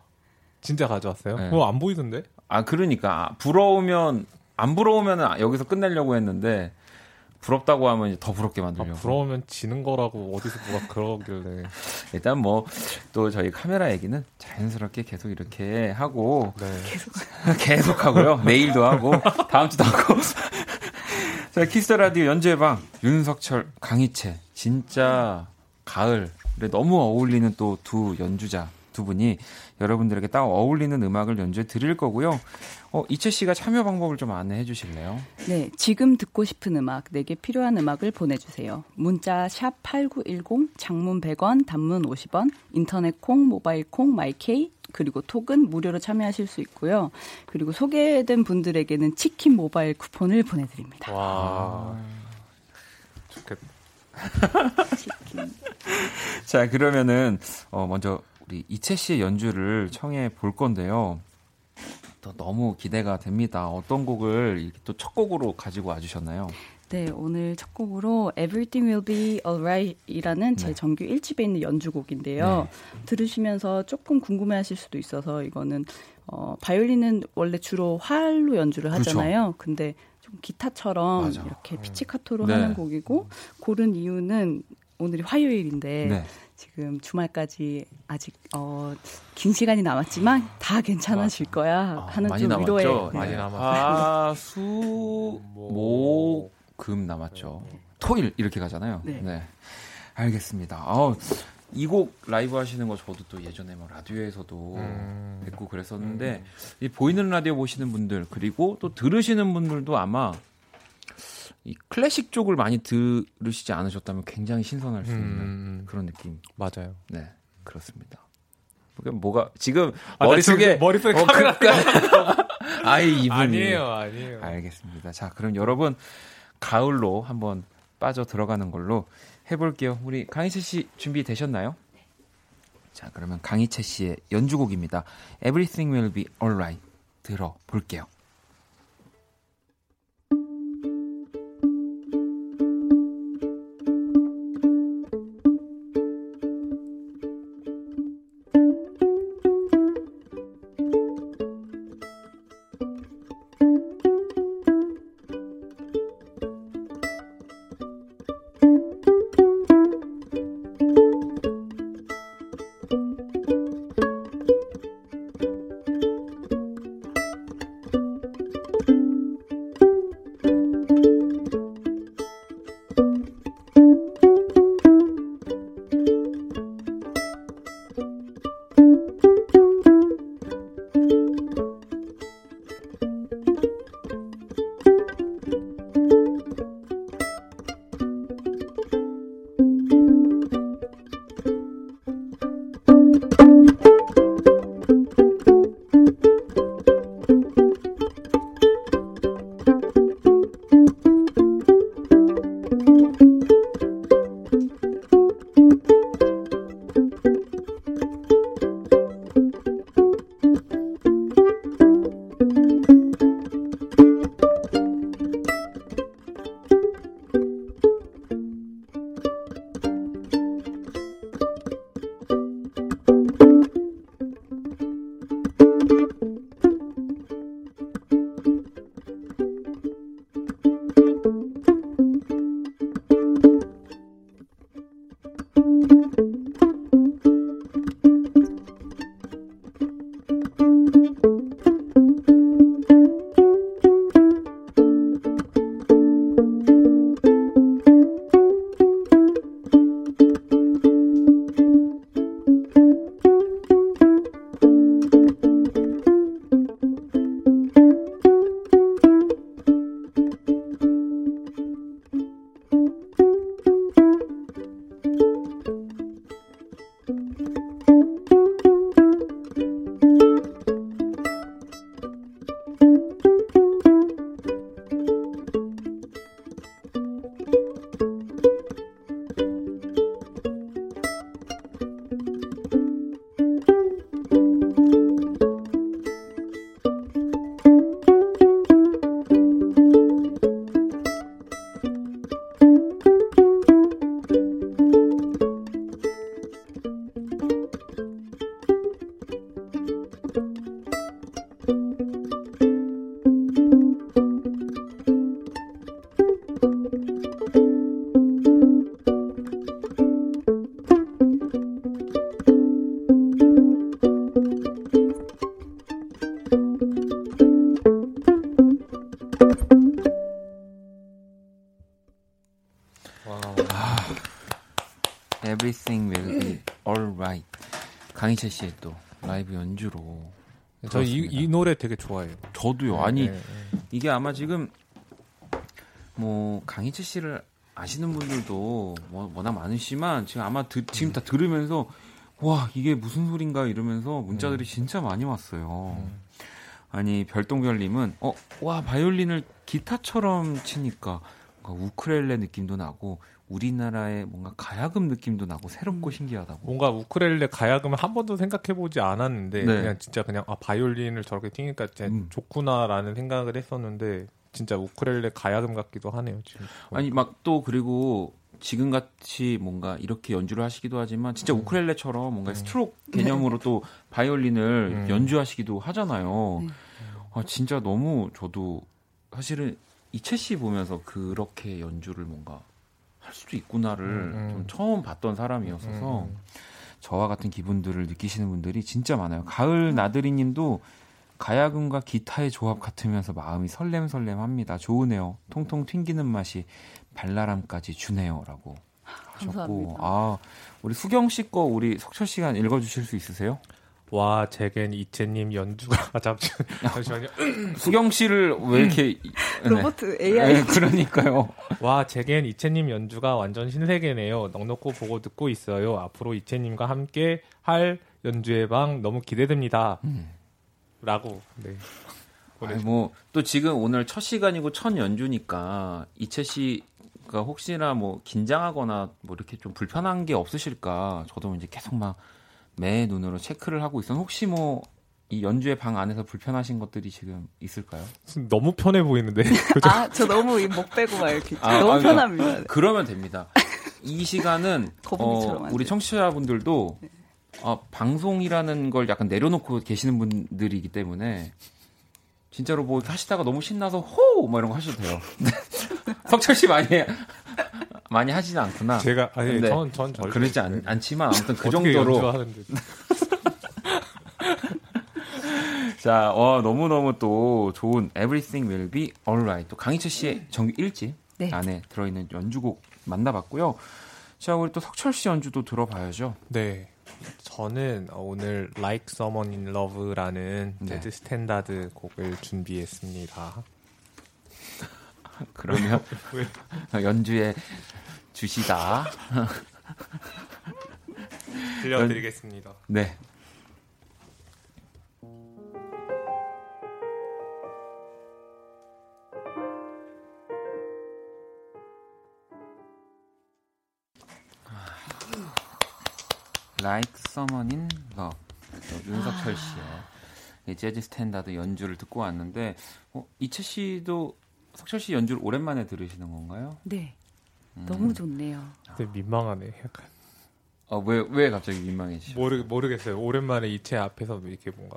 진짜 가져왔어요? 네. 그거 안 보이던데? 아, 그러니까 부러우면 안 부러우면 여기서 끝내려고 했는데 부럽다고 하면 더 부럽게 만들려고. 아, 부러우면 지는 거라고 어디서 누가 그러길래. 일단 뭐 또 저희 카메라 얘기는 자연스럽게 계속 이렇게 하고 네. 계속 계속 하고요. 내일도 하고 다음 주도 하고. 자, 키스 라디오 연주의 방 윤석철, 강희채 진짜 가을에 너무 어울리는 또 두 연주자. 두 분이 여러분들에게 딱 어울리는 음악을 연주해 드릴 거고요. 어, 이채 씨가 참여 방법을 좀 안내해 주실래요? 네, 지금 듣고 싶은 음악, 내게 필요한 음악을 보내주세요. 문자 샵 팔구일공, 장문 백 원, 단문 오십 원, 인터넷 콩, 모바일 콩, 마이케이, 그리고 톡은 무료로 참여하실 수 있고요. 그리고 소개된 분들에게는 치킨 모바일 쿠폰을 보내드립니다. 와, 좋겠다. 치킨. 자, 그러면은 어, 먼저 우리 이채 씨의 연주를 청해 볼 건데요. 또 너무 기대가 됩니다. 어떤 곡을 또 첫 곡으로 가지고 와주셨나요? 네, 오늘 첫 곡으로 Everything Will Be Alright 이라는 제 정규 일 집에 있는 연주곡인데요. 네. 들으시면서 조금 궁금해하실 수도 있어서 이거는 어, 바이올린은 원래 주로 활로 연주를 하잖아요. 그렇죠. 근데 좀 기타처럼 맞아. 이렇게 피치카토로 네. 하는 곡이고, 고른 이유는 오늘이 화요일인데 네. 지금 주말까지 아직 어, 긴 시간이 남았지만 다 괜찮아질 맞아. 거야 하는 아, 좀 남았죠? 위로의 네. 많이 남았죠. 화, 수, 목, 금 남았죠. 네. 토일 이렇게 가잖아요. 네, 네. 알겠습니다. 어, 이 곡 라이브 하시는 거 저도 또 예전에 뭐 라디오에서도 음. 듣고 그랬었는데 음. 이 보이는 라디오 보시는 분들 그리고 또 들으시는 분들도 아마 이 클래식 쪽을 많이 들으시지 않으셨다면 굉장히 신선할 수 있는 음, 그런 느낌. 맞아요. 네, 그렇습니다. 뭐가 지금 아, 머릿속에 머릿속에 어, 카메라가 아이 이분이 아니에요, 아니에요. 알겠습니다. 자, 그럼 여러분 가을로 한번 빠져 들어가는 걸로 해볼게요. 우리 강희채 씨 준비 되셨나요? 네. 자, 그러면 강희채 씨의 연주곡입니다. Everything Will Be Alright 들어볼게요. 강희채 씨의 또 라이브 연주로 저 이 이 노래 되게 좋아해요. 저도요. 아니 네, 네. 이게 아마 지금 뭐 강희채 씨를 아시는 분들도 워낙 많으시지만 지금 아마 드, 지금 다 들으면서 와 이게 무슨 소린가 이러면서 문자들이 진짜 많이 왔어요. 아니 별똥별님은 어, 와 바이올린을 기타처럼 치니까 뭔가 우크렐레 느낌도 나고 우리나라의 뭔가 가야금 느낌도 나고 새롭고 신기하다고. 뭔가 우크렐레 가야금을 한 번도 생각해보지 않았는데 네. 그냥 진짜 그냥 아 바이올린을 저렇게 튕기니까 진짜 음. 좋구나라는 생각을 했었는데 진짜 우크렐레 가야금 같기도 하네요 지금. 아니 막 또 그리고 지금 같이 뭔가 이렇게 연주를 하시기도 하지만 진짜 음. 우크렐레처럼 뭔가 음. 스트로크 개념으로 또 바이올린을 음. 연주하시기도 하잖아요. 음. 아 진짜 너무 저도 사실은 이채 씨 보면서 그렇게 연주를 뭔가 할 수도 있구나를 음, 좀 처음 봤던 사람이었어서 음. 저와 같은 기분들을 느끼시는 분들이 진짜 많아요. 가을 나들이님도 가야금과 기타의 조합 같으면서 마음이 설렘설렘합니다. 좋으네요. 통통 튕기는 맛이 발랄함까지 주네요라고 하셨고. 아, 우리 수경 씨 거 우리 석철 씨가 읽어주실 수 있으세요? 와, 제겐 이채님 연주가 아, 잠시, 잠시만요. 수경 씨를 왜 이렇게 로봇 네. 에이아이 네, 그러니까요. 와, 제겐 이채님 연주가 완전 신세계네요. 넉넉히 보고 듣고 있어요. 앞으로 이채님과 함께 할 연주의 방 너무 기대됩니다. 음. 라고. 네. 뭐 또 지금 오늘 첫 시간이고 첫 연주니까 이채 씨가 혹시나 뭐 긴장하거나 뭐 이렇게 좀 불편한 게 없으실까? 저도 이제 계속 막 매 눈으로 체크를 하고 있어요. 혹시 뭐 이 연주의 방 안에서 불편하신 것들이 지금 있을까요? 지금 너무 편해 보이는데. 아, 저 너무 목 빼고 막 이렇게 아, 너무 아, 편합니다. 그러니까, 그러면 됩니다. 이 시간은 어, 우리 청취자분들도 네. 어, 방송이라는 걸 약간 내려놓고 계시는 분들이기 때문에 진짜로 뭐 하시다가 너무 신나서 호! 막 이런 거 하셔도 돼요. 석철 씨 많이 많이 하진 않구나. 제가 아니 전 전 그러지 않, 않지만 아무튼 그 정도로. 자, 와 너무 너무 또 좋은 Everything Will Be Alright. 또 강희철 씨의 정규 일 집 네. 안에 들어있는 연주곡 만나봤고요. 자, 우리 또 석철 씨 연주도 들어봐야죠. 네. 저는 오늘 Like Someone in Love라는 재즈 네. 스탠다드 곡을 준비했습니다. 그러면 연주해 주시다. 들려드리겠습니다. 네. Like Someone in Love 윤석철 씨의 재즈 스탠다드 연주를 듣고 왔는데 어, 이채 씨도 석철 씨 연주를 오랜만에 들으시는 건가요? 네, 음. 너무 좋네요. 근데 민망하네 약간. 아, 왜, 왜 갑자기 민망해지죠? 모르 모르겠어요. 오랜만에 이채 앞에서 이렇게 뭔가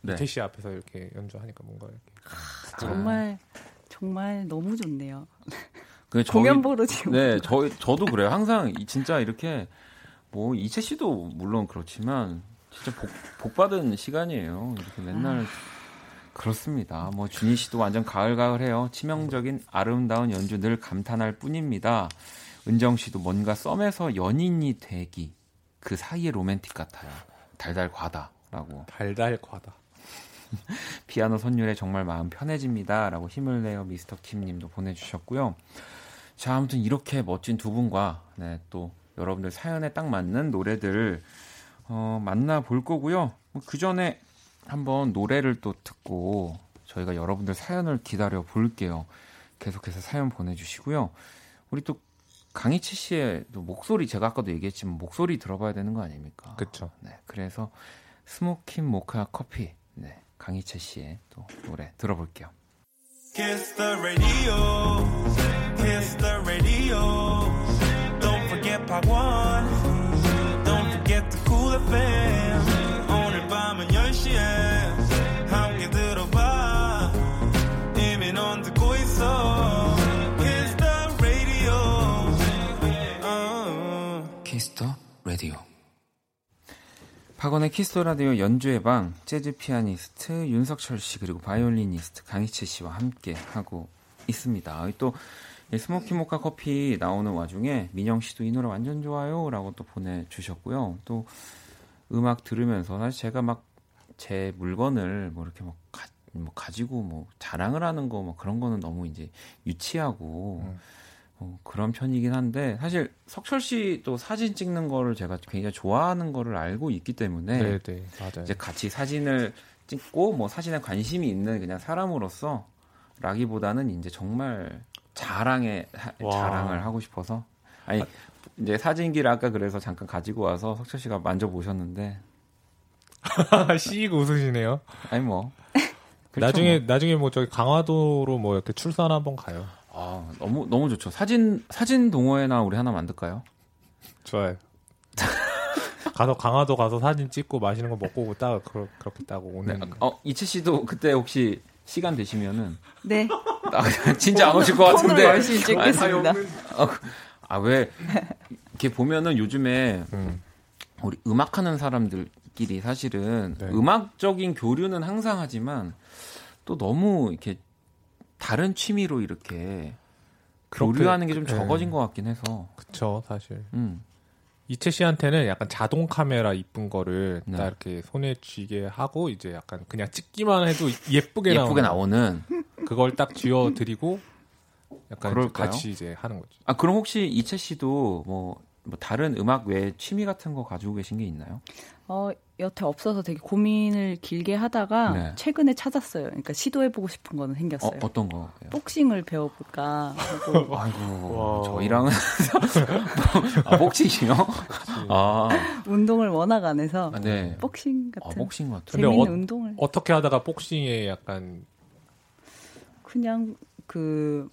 네. 이채 씨 앞에서 이렇게 연주하니까 뭔가 이렇게 아, 정말 정말 너무 좋네요. 공연 보러 지금. 네, 저 저도 그래요. 항상 진짜 이렇게. 뭐 이채 씨도 물론 그렇지만 진짜 복, 복 받은 시간이에요. 이렇게 맨날 아. 그렇습니다. 뭐 준희 씨도 완전 가을가을해요. 치명적인 아름다운 연주 늘 감탄할 뿐입니다. 은정 씨도 뭔가 썸에서 연인이 되기 그 사이의 로맨틱 같아요. 달달과다라고. 달달과다. 피아노 선율에 정말 마음 편해집니다라고 힘을 내요 미스터 킴님도 보내주셨고요. 자 아무튼 이렇게 멋진 두 분과 네, 또. 여러분들 사연에 딱 맞는 노래들 어, 만나볼 거고요. 그 전에 한번 노래를 또 듣고 저희가 여러분들 사연을 기다려 볼게요. 계속해서 사연 보내주시고요. 우리 또 강희철 씨의 또 목소리 제가 아까도 얘기했지만 목소리 들어봐야 되는 거 아닙니까? 그렇죠. 네, 그래서 스모킹 모카 커피 네, 강희철 씨의 또 노래 들어볼게요. Kiss the radio, kiss the radio. Pop one, don't forget the cool 에프엠. 오늘 밤은 열 시에 함께 들어봐. 이미 넌 듣고 있어. Kiss the radio. Uh. Kiss the radio. 박원의 키스 더 라디오 연주의 방 재즈 피아니스트 윤석철 씨 그리고 바이올리니스트 강희철 씨와 함께 하고 있습니다. 또 스모키 모카 커피 나오는 와중에 민영 씨도 이 노래 완전 좋아요 라고 또 보내주셨고요. 또 음악 들으면서 사실 제가 막 제 물건을 뭐 이렇게 막 가, 뭐 가지고 뭐 자랑을 하는 거 뭐 그런 거는 너무 이제 유치하고 음. 어, 그런 편이긴 한데 사실 석철 씨 또 사진 찍는 거를 제가 굉장히 좋아하는 거를 알고 있기 때문에 네네, 맞아요. 이제 같이 사진을 찍고 뭐 사진에 관심이 있는 그냥 사람으로서 라기보다는 이제 정말 자랑에 하, 자랑을 하고 싶어서 아니 이제 사진기를 아까 그래서 잠깐 가지고 와서 석철 씨가 만져보셨는데 씨이고 웃으시네요. 아니 뭐 그렇죠, 나중에 뭐. 나중에 뭐 저기 강화도로 뭐 이렇게 출산 한번 가요. 아 너무 너무 좋죠. 사진 사진 동호회나 우리 하나 만들까요? 좋아요. 가서 강화도 가서 사진 찍고 맛있는 거 먹고 오고 따 그렇게 따고 오는. 네, 어 이채 씨도 그때 혹시 시간 되시면은 네. 아, 진짜 안 오실 것 같은데. 열심히 찍겠습니다. 아, 왜 이렇게 보면은 요즘에 음. 우리 음악하는 사람들끼리 사실은 네. 음악적인 교류는 항상 하지만 또 너무 이렇게 다른 취미로 이렇게 그렇게, 교류하는 게 좀 적어진 네. 것 같긴 해서. 그쵸 사실. 음. 이채 씨한테는 약간 자동 카메라 이쁜 거를 네. 딱 이렇게 손에 쥐게 하고 이제 약간 그냥 찍기만 해도 예쁘게, 예쁘게 나오는, 나오는. 그걸 딱 쥐어드리고 약간 그럴까요? 같이 이제 하는 거죠. 아 그럼 혹시 이채 씨도 뭐 뭐 다른 음악 외에 취미 같은 거 가지고 계신 게 있나요? 어, 여태 없어서 되게 고민을 길게 하다가 네. 최근에 찾았어요. 그러니까 시도해보고 싶은 거는 생겼어요. 어, 어떤 거? 복싱을 배워볼까 하고. 아이고, 와. 저희랑은 아, 복싱이요? 아. 운동을 워낙 안 해서 아, 네. 복싱 같은, 아, 복싱 같은. 재밌는 어, 운동을. 어떻게 하다가 복싱에 약간 그냥 그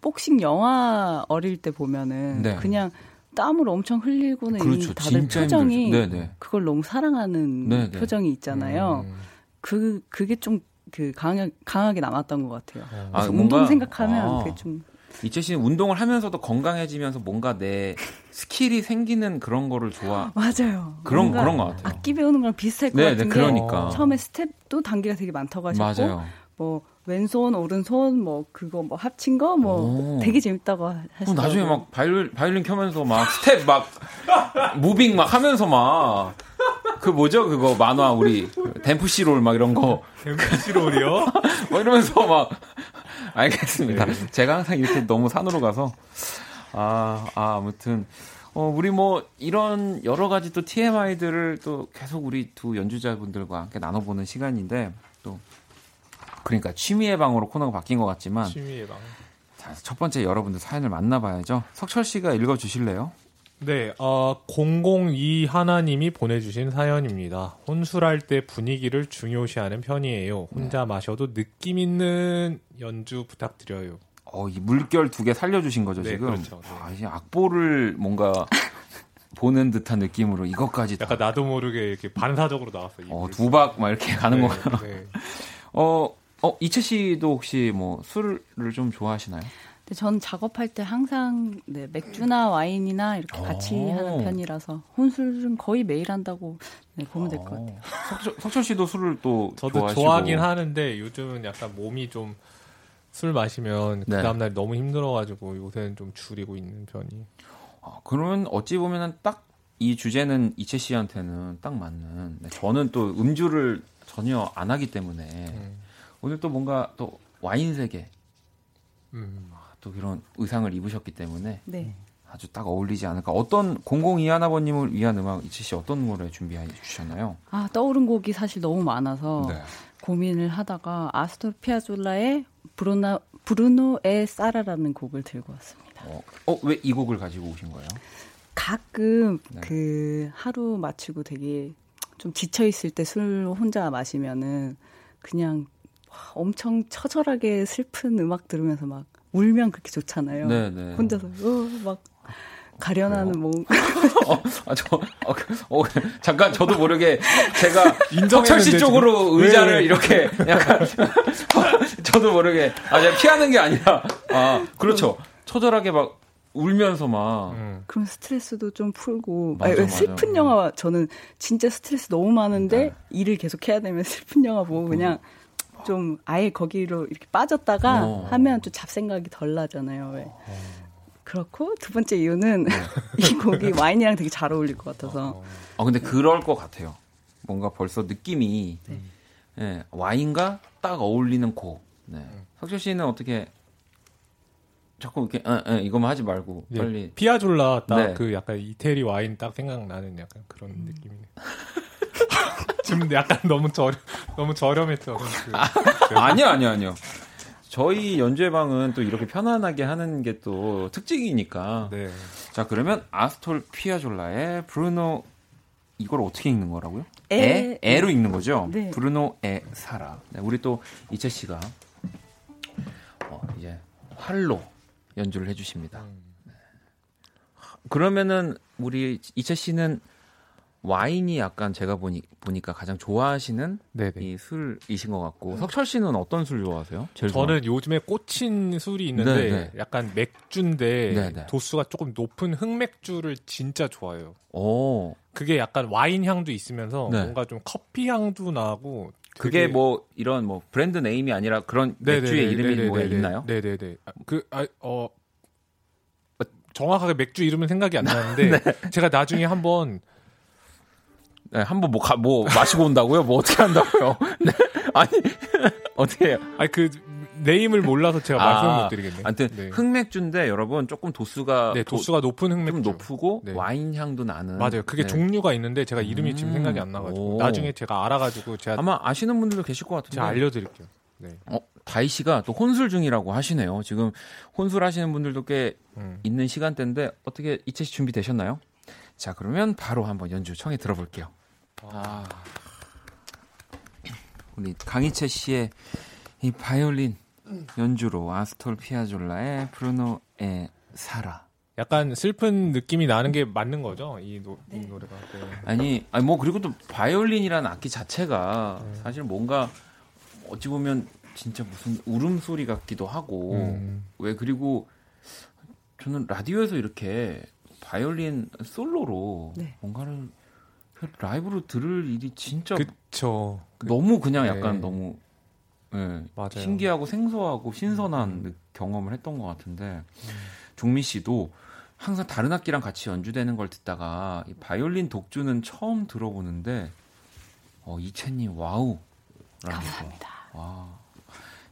복싱 영화 어릴 때 보면은 네. 그냥 땀을 엄청 흘리고는 그렇죠. 이 다들 표정이 그걸 너무 사랑하는 네네. 표정이 있잖아요. 음. 그 그게 좀 그 강하게 강하게 남았던 것 같아요. 아, 운동 뭔가, 생각하면 되게 아. 좀 이채 씨는 운동을 하면서도 건강해지면서 뭔가 내 스킬이 생기는 그런 거를 좋아. 맞아요. 그런 그런 것 같아요. 악기 배우는 거랑 비슷할 것 같은데 그러니까. 처음에 스텝도 단계가 되게 많다고 하셨고 맞아요. 뭐 왼손, 오른손, 뭐, 그거, 뭐, 합친 거, 뭐, 오. 되게 재밌다고 하시더라고요. 나중에 막, 바이올린, 바이올린 켜면서 막, 스텝 막, 무빙 막 하면서 막, 그 뭐죠? 그거, 만화, 우리, 댐프시롤 막 이런 거. 댐프시롤이요? 막 이러면서 막, 알겠습니다. 네. 제가 항상 이렇게 너무 산으로 가서, 아, 아, 아무튼. 어, 우리 뭐, 이런 여러 가지 또 티엠아이들을 또 계속 우리 두 연주자분들과 함께 나눠보는 시간인데, 또, 그러니까 취미의 방으로 코너가 바뀐 것 같지만 취미의 방. 자, 첫 번째 여러분들 사연을 만나봐야죠. 석철 씨가 읽어주실래요? 네, 어, 공공이 하나님이 보내주신 사연입니다. 혼술할 때 분위기를 중요시하는 편이에요. 혼자 네. 마셔도 느낌 있는 연주 부탁드려요. 어, 이 물결 두 개 살려주신 거죠 네, 지금? 그렇죠. 네. 아, 이제 악보를 뭔가 보는 듯한 느낌으로 이것까지. 약간 다. 나도 모르게 이렇게 반사적으로 나왔어요. 어, 두 박 막 이렇게 가는 네, 거예요. 네. 어. 어, 이채 씨도 혹시 뭐 술을 좀 좋아하시나요? 네, 전 작업할 때 항상 네, 맥주나 와인이나 이렇게 같이 하는 편이라서 혼술은 거의 매일 한다고 네, 보면 될 것 같아요. 석철, 석철 씨도 술을 또 저도 좋아하시고. 좋아하긴 하는데 요즘은 약간 몸이 좀 술 마시면 그 다음날 네. 너무 힘들어가지고 요새는 좀 줄이고 있는 편이에요. 아, 그러면 어찌 보면 딱 이 주제는 이채 씨한테는 딱 맞는. 네, 저는 또 음주를 전혀 안 하기 때문에 음. 오늘 또 뭔가 또 와인 세계 음. 아, 또 이런 의상을 입으셨기 때문에 네. 아주 딱 어울리지 않을까. 어떤 공공이하나버님을 위한 음악 이채 씨 어떤 거를 준비해 주셨나요? 아, 떠오른 곡이 사실 너무 많아서 네. 고민을 하다가 아스토 피아졸라의 브루나, 브루노의 사라라는 곡을 들고 왔습니다. 어, 어, 왜 이 곡을 가지고 오신 거예요? 가끔 네. 그 하루 마치고 되게 좀 지쳐 있을 때 술 혼자 마시면은 그냥 엄청 처절하게 슬픈 음악 들으면서 막 울면 그렇게 좋잖아요. 네네. 혼자서 어, 막 가려나는 뭐. 어, 아, 저, 어, 어, 잠깐 저도 모르게 제가 석철 씨 쪽으로 의자를 네. 이렇게 약간 저도 모르게 아 제가 피하는 게 아니라 아 그렇죠. 처절하게 막 울면서 막 음. 그럼 스트레스도 좀 풀고 맞아, 아니, 맞아, 슬픈 맞아. 영화 저는 진짜 스트레스 너무 많은데 네. 일을 계속 해야 되면 슬픈 영화 보고 음. 그냥 좀 아예 거기로 이렇게 빠졌다가 오. 하면 좀 잡생각이 덜 나잖아요. 왜? 그렇고 두 번째 이유는 네. 이 곡이 와인이랑 되게 잘 어울릴 것 같아서. 아 근데 그럴 것 같아요. 뭔가 벌써 느낌이 네. 네, 와인과 딱 어울리는 곡. 네. 석철 씨는 어떻게 자꾸 이렇게 아, 아, 이거만 하지 말고 네. 빨리 피아졸라 딱 그 네. 약간 이태리 와인 딱 생각나는 약간 그런 음. 느낌이네. 지금 약간 너무 저렴, 너무 저렴했죠. 아니요, 아니요, 아니요. 저희 연주회 방은 또 이렇게 편안하게 하는 게 또 특징이니까. 네. 자, 그러면 아스톨 피아졸라의 브루노, 이걸 어떻게 읽는 거라고요? 에, 에로 읽는 거죠? 네. 브루노의 사라. 네, 우리 또 이채 씨가 어, 이제 활로 연주를 해주십니다. 네. 그러면은 우리 이채 씨는 와인이 약간 제가 보니, 보니까 가장 좋아하시는 네네. 이 술이신 것 같고 석철 씨는 어떤 술 좋아하세요? 제일 저는 좋아하는? 요즘에 꽂힌 술이 있는데 네네. 약간 맥주인데 네네. 도수가 조금 높은 흑맥주를 진짜 좋아해요. 오. 그게 약간 와인 향도 있으면서 네. 뭔가 좀 커피 향도 나고 그게 뭐 이런 뭐 브랜드 네임이 아니라 그런 네네네. 맥주의 이름이 네네네. 뭐에 네네네. 있나요? 네네네. 아, 그, 아, 어, 정확하게 맥주 이름은 생각이 안 나는데 네. 제가 나중에 한번 네, 한번 뭐, 가, 뭐, 마시고 온다고요? 뭐, 어떻게 한다고요? 네, 아니, 어떻게 해요? 아니, 그, 네임을 몰라서 제가 말씀을 아, 못 드리겠네요. 아무튼 네. 흑맥주인데 여러분 조금 도수가 네, 도수가 도, 높은 흑맥주. 좀 높고 네. 와인 향도 나는. 맞아요. 그게 네. 종류가 있는데 제가 이름이 음, 지금 생각이 안 나가지고 오. 나중에 제가 알아가지고 제가 아마 아시는 분들도 계실 것 같은데 제가 알려드릴게요. 네. 어, 다희 씨가 또 혼술 중이라고 하시네요. 지금 혼술 하시는 분들도 꽤 음. 있는 시간대인데 어떻게 이채 씨 준비 되셨나요? 자 그러면 바로 한번 연주 청해 들어볼게요. 아. 우리 강희채 씨의 이 바이올린 연주로 아스톨 피아졸라의 브루노의 사라. 약간 슬픈 느낌이 나는 게 맞는 거죠? 이, 노, 네. 이 노래가. 네. 아니, 아니 뭐 그리고 또 바이올린이라는 악기 자체가 네. 사실 뭔가 어찌 보면 진짜 무슨 울음소리 같기도 하고 음. 왜 그리고 저는 라디오에서 이렇게 바이올린 솔로로 네. 뭔가를 라이브로 들을 일이 진짜 그쵸. 너무 그냥 네. 약간 너무 네, 신기하고 생소하고 신선한 음. 경험을 했던 것 같은데 음. 종미 씨도 항상 다른 악기랑 같이 연주되는 걸 듣다가 이 바이올린 독주는 처음 들어보는데 어, 이채님 와우 감사합니다. 와.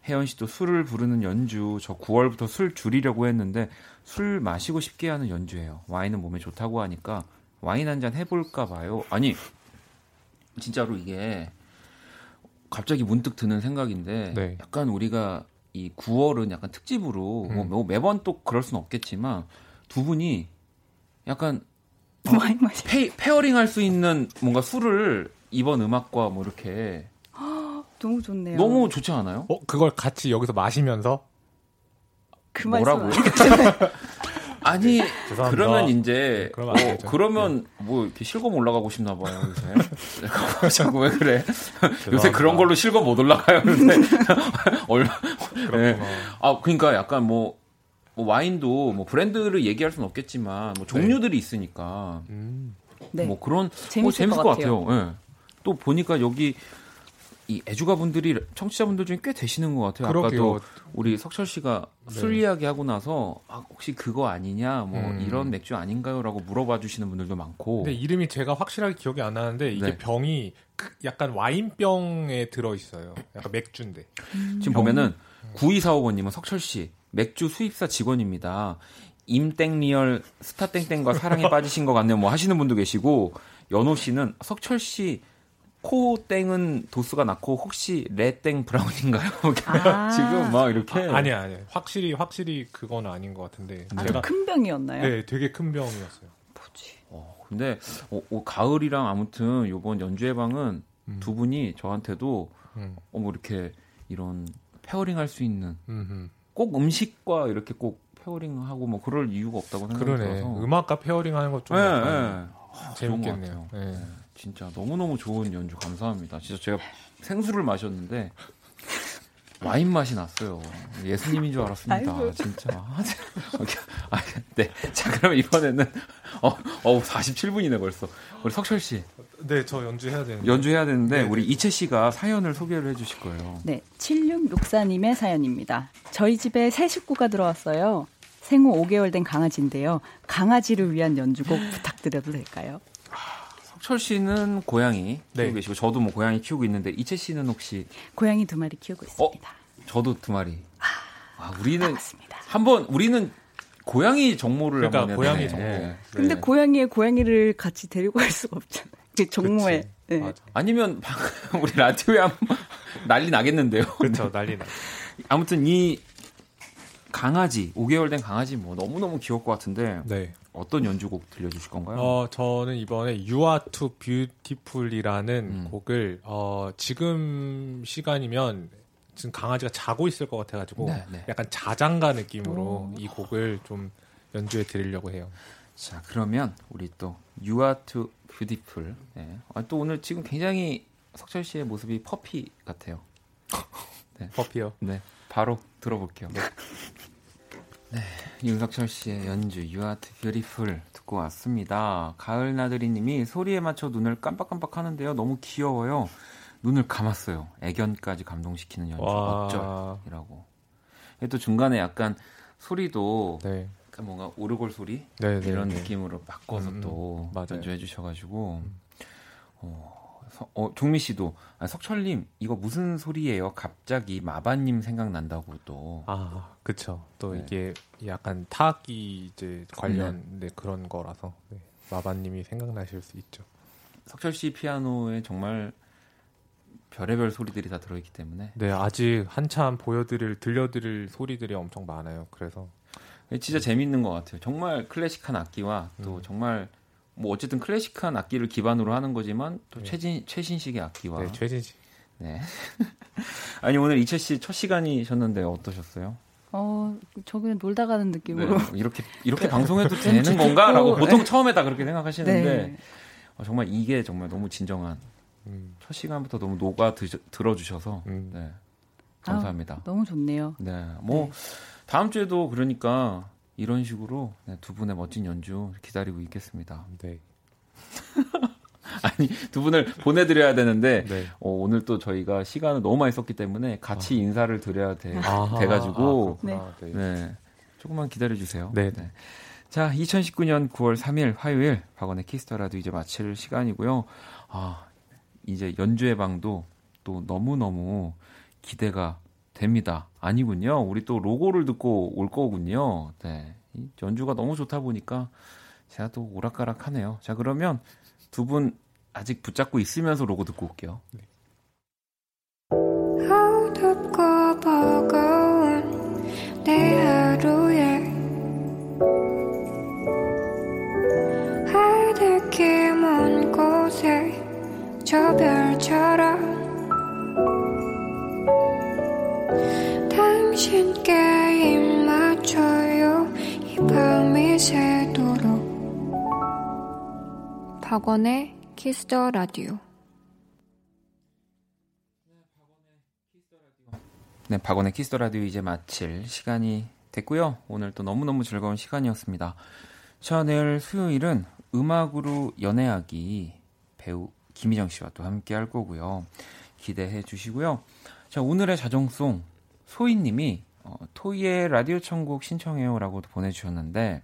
혜연 씨도 술을 부르는 연주 저 구월부터 술 줄이려고 했는데 술 마시고 싶게 하는 연주예요. 와인은 몸에 좋다고 하니까 와인 한잔 해볼까 봐요. 아니 진짜로 이게 갑자기 문득 드는 생각인데 네. 약간 우리가 이 구월은 약간 특집으로 음. 뭐 매번 또 그럴 수는 없겠지만 두 분이 약간 많이 어, 페, 페어링할 수 있는 뭔가 술을 이번 음악과 뭐 이렇게 너무 좋네요. 너무 좋지 않아요? 어 그걸 같이 여기서 마시면서 그 뭐라고? 아니 네, 그러면 이제 네, 그러면, 어, 그러면 네. 뭐 이렇게 실검 올라가고 싶나 봐요 요새. 자꾸 왜 그래? 요새 그런 걸로 실검 못 올라가요 요새. 얼마? 네. 아 그러니까 약간 뭐, 뭐 와인도 뭐 브랜드를 얘기할 수는 없겠지만 뭐 종류들이 네. 있으니까 음. 네. 뭐 그런 재밌을, 뭐 재밌을 것 같아요. 같아요. 네. 또 보니까 여기. 이 애주가분들이 청취자분들 중에 꽤 되시는 것 같아요. 그러게요. 아까도 우리 석철 씨가 네. 술 이야기 하고 나서 아, 혹시 그거 아니냐, 뭐 음. 이런 맥주 아닌가요?라고 물어봐 주시는 분들도 많고. 근데 이름이 제가 확실하게 기억이 안 나는데 이게 네. 병이 약간 와인병에 들어 있어요. 약간 맥주인데. 음. 지금 병... 보면은 구이사오번님은 석철 씨 맥주 수입사 직원입니다. 임땡리얼 스타땡땡과 사랑에 빠지신 것 같네요. 뭐 하시는 분도 계시고 연호 씨는 석철 씨. 코 땡은 도수가 낮고 혹시 레땡 브라운인가요? 아~ 지금 막 이렇게 아, 아니야 아니야 확실히 확실히 그건 아닌 것 같은데 아, 제가 큰 병이었나요? 네 되게 큰 병이었어요. 뭐지? 어, 근데 어, 어, 가을이랑 아무튼 이번 연주회 방은 음. 두 분이 저한테도 음. 어, 뭐 이렇게 이런 페어링할 수 있는 음흠. 꼭 음식과 이렇게 꼭 페어링하고 뭐 그럴 이유가 없다고 생각이 들어서 음악과 페어링하는 것 좀 네, 약간 네. 재밌겠네요. 네. 네. 진짜 너무너무 좋은 연주 감사합니다. 진짜 제가 생수를 마셨는데 와인 맛이 났어요. 예수님인 줄 알았습니다. 아이고. 진짜. 아, 네. 자, 그럼 이번에는 어, 어 사십칠분이네 벌써. 우리 석철 씨. 네, 저 연주해야 되는데. 연주해야 되는데 네네. 우리 이채 씨가 사연을 소개를 해 주실 거예요. 네. 칠육육사님의 사연입니다. 저희 집에 새 식구가 들어왔어요. 생후 다섯 개월 된 강아지인데요. 강아지를 위한 연주곡 부탁드려도 될까요? 철 씨는 고양이 키우고 네. 계시고 저도 뭐 고양이 키우고 있는데 이채 씨는 혹시 고양이 두 마리 키우고 있습니다. 어? 저도 두 마리. 아, 아 우리는 반갑습니다. 한번 우리는 고양이 정모를 그러니까 한번 고양이 해야 정모. 네. 근데 네. 고양이에 고양이를 같이 데리고 갈 수가 없잖아요. 정모에. 네. 맞아. 아니면 우리 라디오에 한번 난리 나겠는데요. 그렇죠, 난리 나. 아무튼 이 강아지 다섯 개월 된 강아지 뭐 너무 너무 귀여울 것 같은데. 네. 어떤 연주곡 들려주실 건가요? 어, 저는 이번에 You Are Too Beautiful이라는 음. 곡을 어, 지금 시간이면 지금 강아지가 자고 있을 것 같아가지고 네, 네. 약간 자장가 느낌으로 오. 이 곡을 좀 연주해 드리려고 해요. 자 그러면 우리 또 You Are Too Beautiful. 네. 아, 또 오늘 지금 굉장히 석철 씨의 모습이 퍼피 같아요. 네. 퍼피요? 네. 바로 들어볼게요. 네. 네, 윤석철 씨의 연주 You Are Too Beautiful 듣고 왔습니다. 가을나들이 님이 소리에 맞춰 눈을 깜빡깜빡 하는데요. 너무 귀여워요. 눈을 감았어요. 애견까지 감동시키는 연주 어쩔이라고. 또 중간에 약간 소리도 네. 약간 뭔가 오르골 소리 네, 이런 네, 느낌으로 바꿔서 네. 또 음, 연주해 주셔가지고 어, 어, 종미 씨도 아, 석철님 이거 무슨 소리예요? 갑자기 마바님 생각난다고 또. 아, 그렇죠. 또 네. 이게 약간 타악기 이제 관련 네, 그런 거라서 네. 마바님이 생각나실 수 있죠. 석철 씨 피아노에 정말 별의별 소리들이 다 들어있기 때문에. 네, 아직 한참 보여드릴 들려드릴 소리들이 엄청 많아요. 그래서 진짜 음. 재밌는 것 같아요. 정말 클래식한 악기와 또 음. 정말. 뭐 어쨌든 클래식한 악기를 기반으로 하는 거지만 또 네. 최신 최신식의 악기와 네, 최신식. 네. 아니 오늘 이채 씨 첫 시간이셨는데 어떠셨어요? 어, 저 그냥 놀다 가는 느낌으로. 네, 이렇게 이렇게 방송해도 되는 건가라고 보통 처음에 다 그렇게 생각하시는데 네. 어, 정말 이게 정말 너무 진정한 음. 첫 시간부터 너무 녹아 드셔, 들어주셔서 음. 네. 감사합니다. 아, 너무 좋네요. 네. 뭐 네. 다음 주에도 그러니까. 이런 식으로 두 분의 멋진 연주 기다리고 있겠습니다. 네. 아니 두 분을 보내드려야 되는데 네. 어, 오늘 또 저희가 시간을 너무 많이 썼기 때문에 같이 아. 인사를 드려야 돼, 아하, 돼가지고 아, 네. 네. 조금만 기다려주세요. 네. 네. 자, 이천십구 년 구월 삼일 화요일 박원의 키스터라도 이제 마칠 시간이고요. 아, 이제 연주의 방도 또 너무너무 기대가 됩니다. 아니군요. 우리 또 로고를 듣고 올 거군요. 네. 연주가 너무 좋다 보니까 제가 또 오락가락하네요. 자, 그러면 두 분 아직 붙잡고 있으면서 로고 듣고 올게요. 네. 어둡고 버거운 내 하루에 하늘길 먼 곳에 저 별처럼 당신께 입맞춰요 이 밤이 새도록 박원의 키스 더 라디오. 네, 박원의 키스 더 라디오 이제 마칠 시간이 됐고요. 오늘 또 너무너무 즐거운 시간이었습니다. 자, 내일 수요일은 음악으로 연애하기 배우 김희정 씨와 또 함께 할 거고요. 기대해 주시고요. 자, 오늘의 자정송 소희님이 어, 토이의 라디오 천국 신청해요라고 보내주셨는데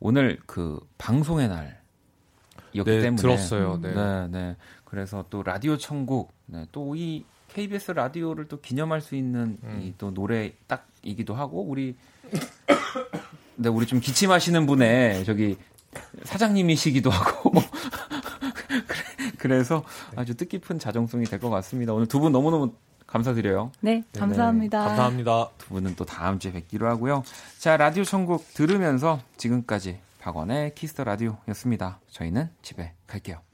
오늘 그 방송의 날이었기 네, 때문에 들었어요. 네. 네, 네. 그래서 또 라디오 천국 네, 또 이 케이비에스 라디오를 또 기념할 수 있는 음. 이 또 노래 딱이기도 하고 우리 네, 우리 좀 기침하시는 분의 저기 사장님이시기도 하고. 그래서 아주 뜻깊은 자정송이 될 것 같습니다. 오늘 두 분 너무너무 감사드려요. 네, 감사합니다. 네네. 감사합니다. 두 분은 또 다음 주에 뵙기로 하고요. 자, 라디오 천국 들으면서 지금까지 박원의 키스 더 라디오였습니다. 저희는 집에 갈게요.